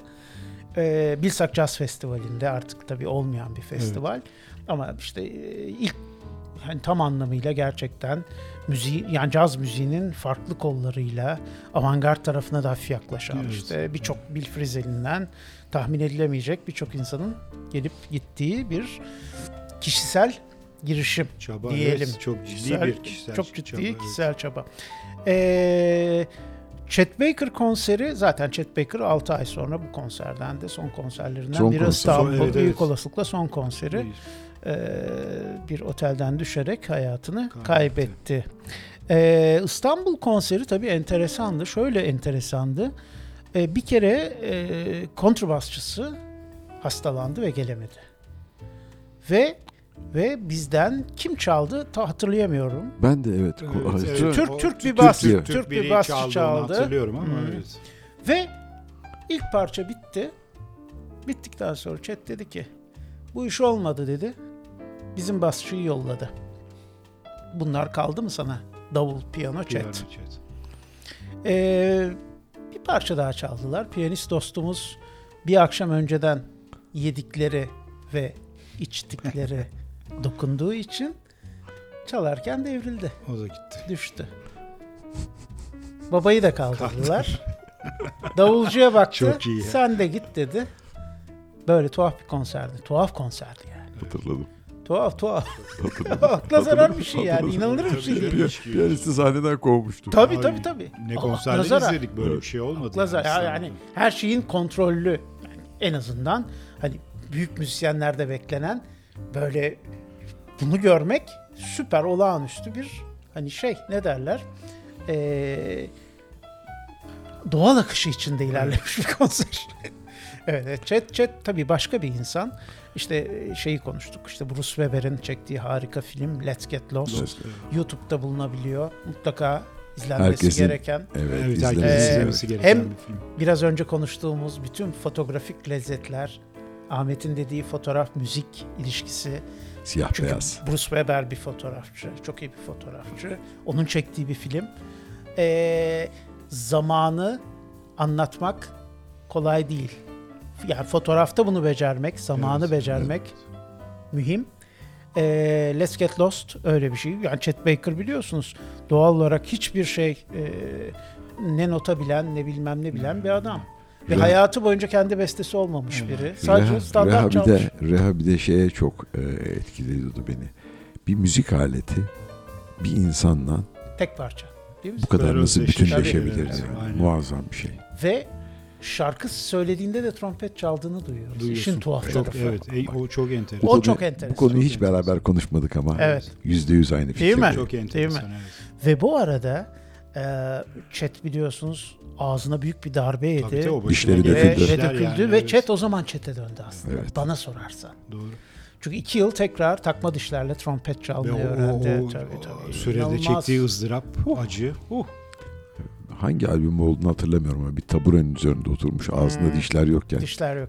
Bilsak Jazz Festivali'nde artık tabii olmayan bir festival, evet. Ama işte ilk yani tam anlamıyla gerçekten müziği, yani caz müziğinin farklı kollarıyla avantgard tarafına da hafif yaklaşan, evet. İşte birçok Bill Frisell'inden tahmin edilemeyecek birçok insanın gelip gittiği bir kişisel girişim çaba, diyelim. Evet, çok ciddi kişisel çaba. Chet Baker konseri, zaten Chet Baker 6 ay sonra bu konserden de son konserlerinden İstanbul'da büyük olasılıkla son konseri bir otelden düşerek hayatını kaybetti. İstanbul konseri tabii enteresandı. Şöyle enteresandı. Bir kere kontrbasçısı hastalandı ve gelemedi. Ve bizden kim çaldı hatırlayamıyorum. Ben de evet. Türk bir basçı çaldı. Hatırlıyorum ama evet. Ve ilk parça bitti. Bittikten sonra Chet dedi ki bu iş olmadı dedi. Bizim basçıyı yolladı. Bunlar kaldı mı sana? Davul, piyano, Chet. Bir parça daha çaldılar. Piyanist dostumuz bir akşam önceden yedikleri ve içtikleri dokunduğu için çalarken devrildi. O da gitti. Düştü. Babayı da kaldırdılar. Davulcuya baktı. Sen de git dedi. Böyle tuhaf bir konserdi. Tuhaf konserdi yani. Hatırladım. Tuhaf. Akla zarar bir şey yani. İnanılır bir şey değil. Piyanisti sahneden kovmuştu. Tabii. Ne konserleri izledik böyle bir şey olmadı. Akla zarar yani her şeyin kontrollü. Yani en azından hani büyük müzisyenlerde beklenen böyle bunu görmek süper olağanüstü bir hani şey ne derler doğal akışı içinde ilerlemiş bir konser. Evet, Chet tabii başka bir insan. İşte şeyi konuştuk. İşte Bruce Weber'in çektiği harika film Let's Get Lost. YouTube'da bulunabiliyor. Mutlaka izlenmesi gereken. Evet, izlenmesi gereken hem bir film. Biraz önce konuştuğumuz bütün fotografik lezzetler, Ahmet'in dediği fotoğraf müzik ilişkisi. Siyah çünkü beyaz. Bruce Weber bir fotoğrafçı, çok iyi bir fotoğrafçı. Onun çektiği bir film. Zamanı anlatmak kolay değil. Yani fotoğrafta bunu becermek, zamanı becermek mühim. Let's Get Lost öyle bir şey. Yani Chet Baker biliyorsunuz doğal olarak hiçbir şey ne nota bilen ne bilmem ne bilen bir adam. Ve hayatı boyunca kendi bestesi olmamış biri. Sadece standart çalmış. Reha bir de şeye çok etkiliyordu beni. Bir müzik aleti bir insanla tek parça. Değil mi? Bu kadar böyle nasıl bütünleşebilir? Yani. Muazzam bir şey. Ve şarkı söylediğinde de trompet çaldığını duyuyoruz. İşin tuhaf tarafı. Evet, o çok enteresan. Bu konuyu hiç beraber konuşmadık ama %100 aynı fikir. Değil mi? Çok enteresan. Evet. Ve bu arada Chet biliyorsunuz ağzına büyük bir darbe yedi. Dişleri döküldü yani, ve Chet o zaman Chet'e döndü aslında. Evet. Bana sorarsan. Doğru. Çünkü 2 yıl tekrar takma dişlerle trompet çalmayı öğrendi. O sürede İnanılmaz. Çektiği ızdırap, acı. Hangi albüm olduğunu hatırlamıyorum ama bir taburenin üzerinde oturmuş ağzında dişler yokken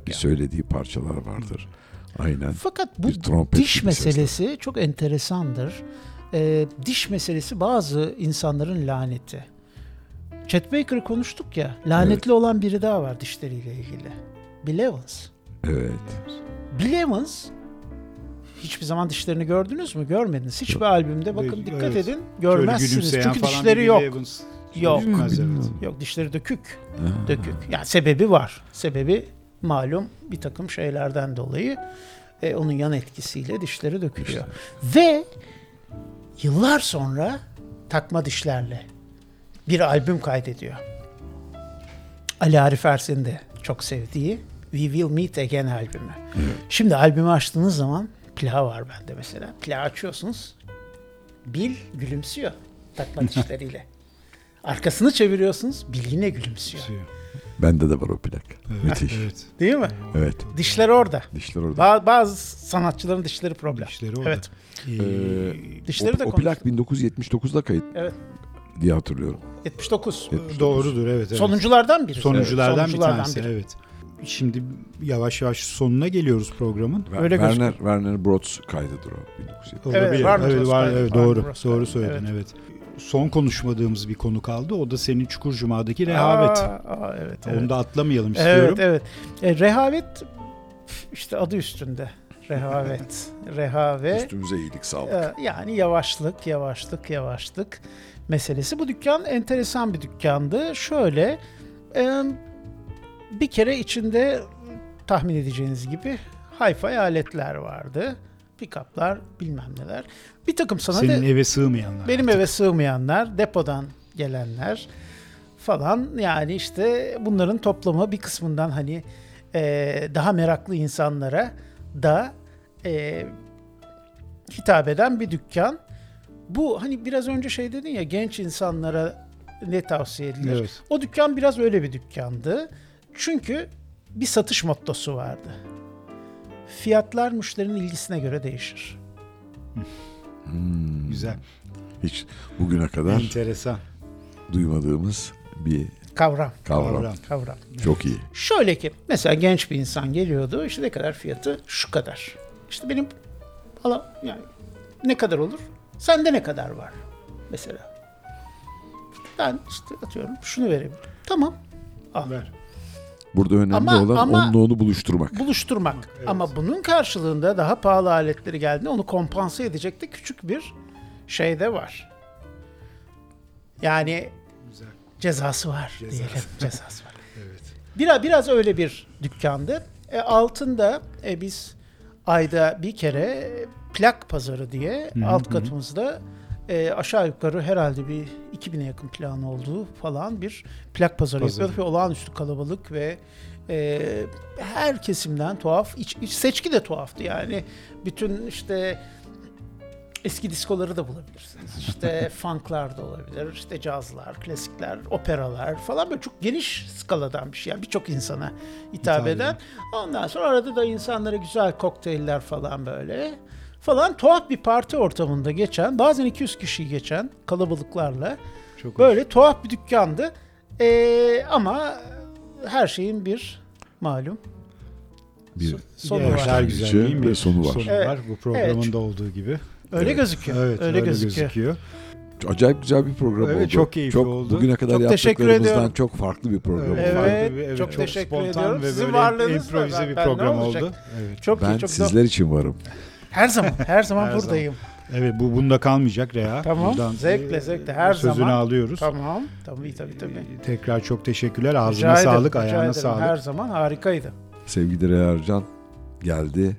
bir söylediği parçalar vardır. Aynen. Fakat bu diş meselesi çok enteresandır. Diş meselesi bazı insanların laneti. Chet Baker'ı konuştuk ya, lanetli olan biri daha var dişleriyle ilgili. Bill Evans. Evet. Bill Evans hiçbir zaman dişlerini gördünüz mü? Görmediniz. Hiçbir albümde bakın dikkat edin görmezsiniz. Çünkü dişleri yok. Yok dişleri dökük. Dökük. Yani sebebi var. Sebebi malum bir takım şeylerden dolayı onun yan etkisiyle dişleri dökülüyor. Ve yıllar sonra takma dişlerle bir albüm kaydediyor. Ali Arif Ersen'in de çok sevdiği We Will Meet Again albümü. Şimdi albümü açtığınız zaman plağı var bende mesela. Plağı açıyorsunuz. Bill gülümsüyor takma dişleriyle. Arkasını çeviriyorsunuz. Bill yine gülümsüyor. Bende de var o plak. Evet. Müthiş. Evet. Değil mi? Evet. Dişler orada. Dişler orada. Bazı sanatçıların dişleri problem. Dişleri orada. Evet. Dişleri de o plak 1979'da kayıt. Evet. diye hatırlıyorum. 79. Doğrudur evet. Sonunculardan biri. Sonunculardan bir tanesi. Evet. Şimdi yavaş yavaş sonuna geliyoruz programın. Werner Brods kaydıdır o 1970. Doğru söyledin evet. Son konuşmadığımız bir konu kaldı. O da senin Çukur Cuma'daki rehavet. Onu da atlamayalım istiyorum. Evet. Rehavet işte adı üstünde. Rehavet. Üstümüze iyilik sağlık. Yani yavaşlık meselesi. Bu dükkan enteresan bir dükkandı. Şöyle bir kere içinde tahmin edeceğiniz gibi hi-fi aletler vardı. Pick-up'lar bilmem neler. Bir takım senin eve sığmayanlar. Benim eve sığmayanlar, depodan gelenler falan. Yani işte bunların toplamı bir kısmından hani daha meraklı insanlara da hitap eden bir dükkan. Bu hani biraz önce şey dedin ya genç insanlara ne tavsiye edilir? Evet. O dükkan biraz öyle bir dükkandı. Çünkü bir satış mottosu vardı. Fiyatlar müşterinin ilgisine göre değişir. Güzel. Hiç bugüne kadar enteresan duymadığımız bir kavram. Çok iyi. Şöyle ki mesela genç bir insan geliyordu. İşte ne kadar fiyatı? Şu kadar. İşte benim yani ne kadar olur? Sende ne kadar var? Mesela. Ben işte atıyorum şunu vereyim. Tamam. Al. Ver. Burada önemli olan onunla onu buluşturmak. Evet. Ama bunun karşılığında daha pahalı aletleri geldiğinde onu kompanse edecek de küçük bir şey de var. Yani cezası var diyelim. Cezası var. Evet. Biraz öyle bir dükkandı. Altında biz ayda bir kere plak pazarı diye alt katımızda aşağı yukarı herhalde bir 2000'e yakın plağın olduğu falan bir plak pazarı yapıyorduk ve olağanüstü kalabalık ve her kesimden tuhaf, iç seçki de tuhaftı yani. Bütün işte eski diskoları da bulabilirsiniz. İşte funklar da olabilir, işte cazlar, klasikler, operalar falan, böyle çok geniş skaladan bir şey. Yani birçok insana hitap eden. Ondan sonra arada da insanlara güzel kokteyller falan böyle. Falan tuhaf bir parti ortamında geçen, bazen 200 kişiyi geçen kalabalıklarla çok böyle hoş. Tuhaf bir dükkandı. Ama her şeyin bir malum bir sonu var. Güzel bir sonu var. Sonu var. Bu programın da olduğu gibi. Öyle gözüküyor. Evet, öyle gözüküyor. Acayip güzel bir program oldu. Çok keyifli oldu. Bugüne kadar yaptıklarımızdan çok farklı bir program oldu. Evet, çok teşekkür ediyorum. Sizin varlığınızla improvize bir program oldu. Evet. Ben sizler için varım. Her zaman buradayım. Evet, bu bunda kalmayacak Reha. Tamam. Buradan zevkle her sözünü zaman alıyoruz. Tamam. Tabii. Tekrar çok teşekkürler. Ağzına sağlık, ayağına sağlık. Her zaman harikaydı. Sevgili Reha Arcan geldi.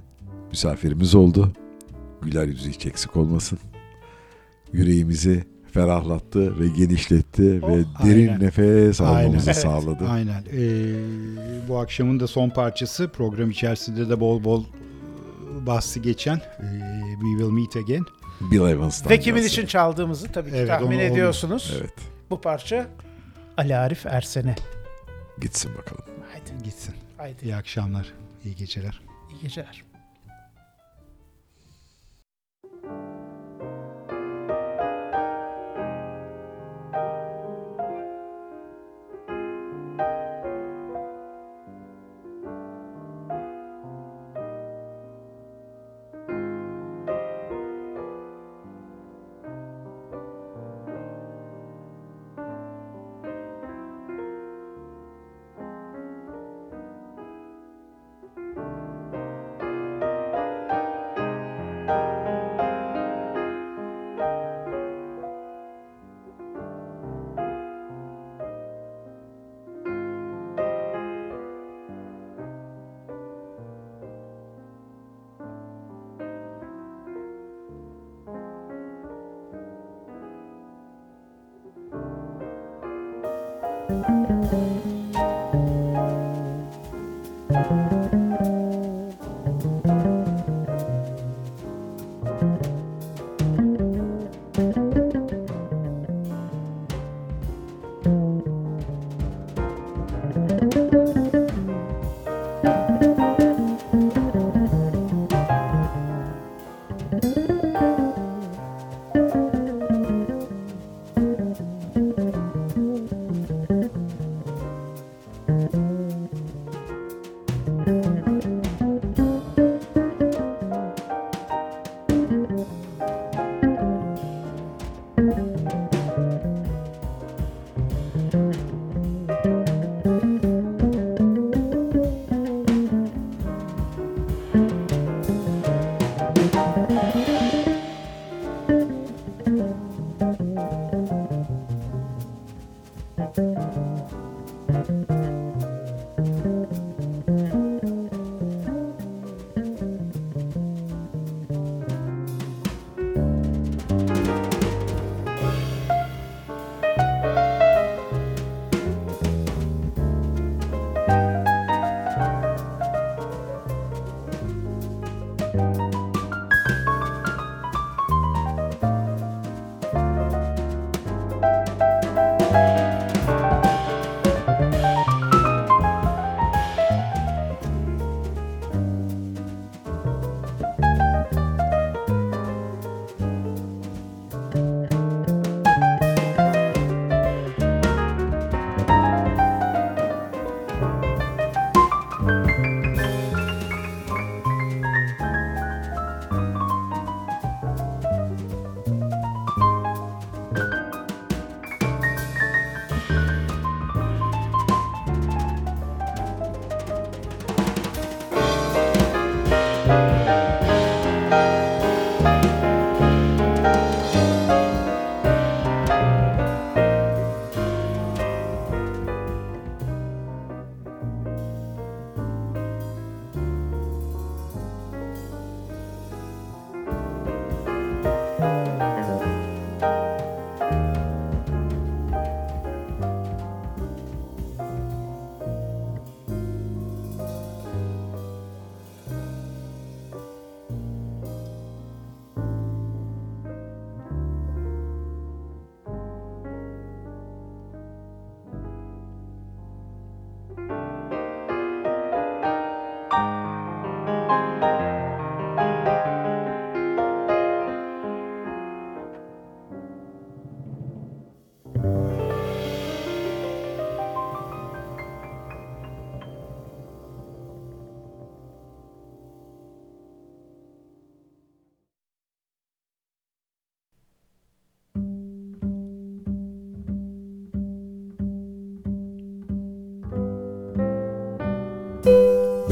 Misafirimiz oldu. Güler yüzü hiç eksik olmasın. Yüreğimizi ferahlattı ve genişletti ve derin nefes almamızı sağladı. Aynen. Bu akşamın da son parçası, program içerisinde de bol bol bahsi geçen We Will Meet Again. Bill Evans'tan. Ve kimin için çaldığımızı tabii ki tahmin ediyorsunuz. Evet. Bu parça Ali Arif Ersen'e. Gitsin bakalım. Haydi. Gitsin. Haydi. İyi akşamlar. İyi geceler. İyi geceler.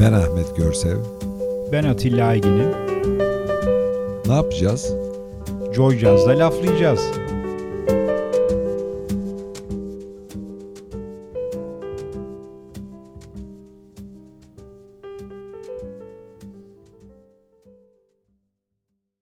Ben Ahmet Görsev. Ben Atilla Aygin'im. Ne yapacağız? Joy Jazz'da laflayacağız.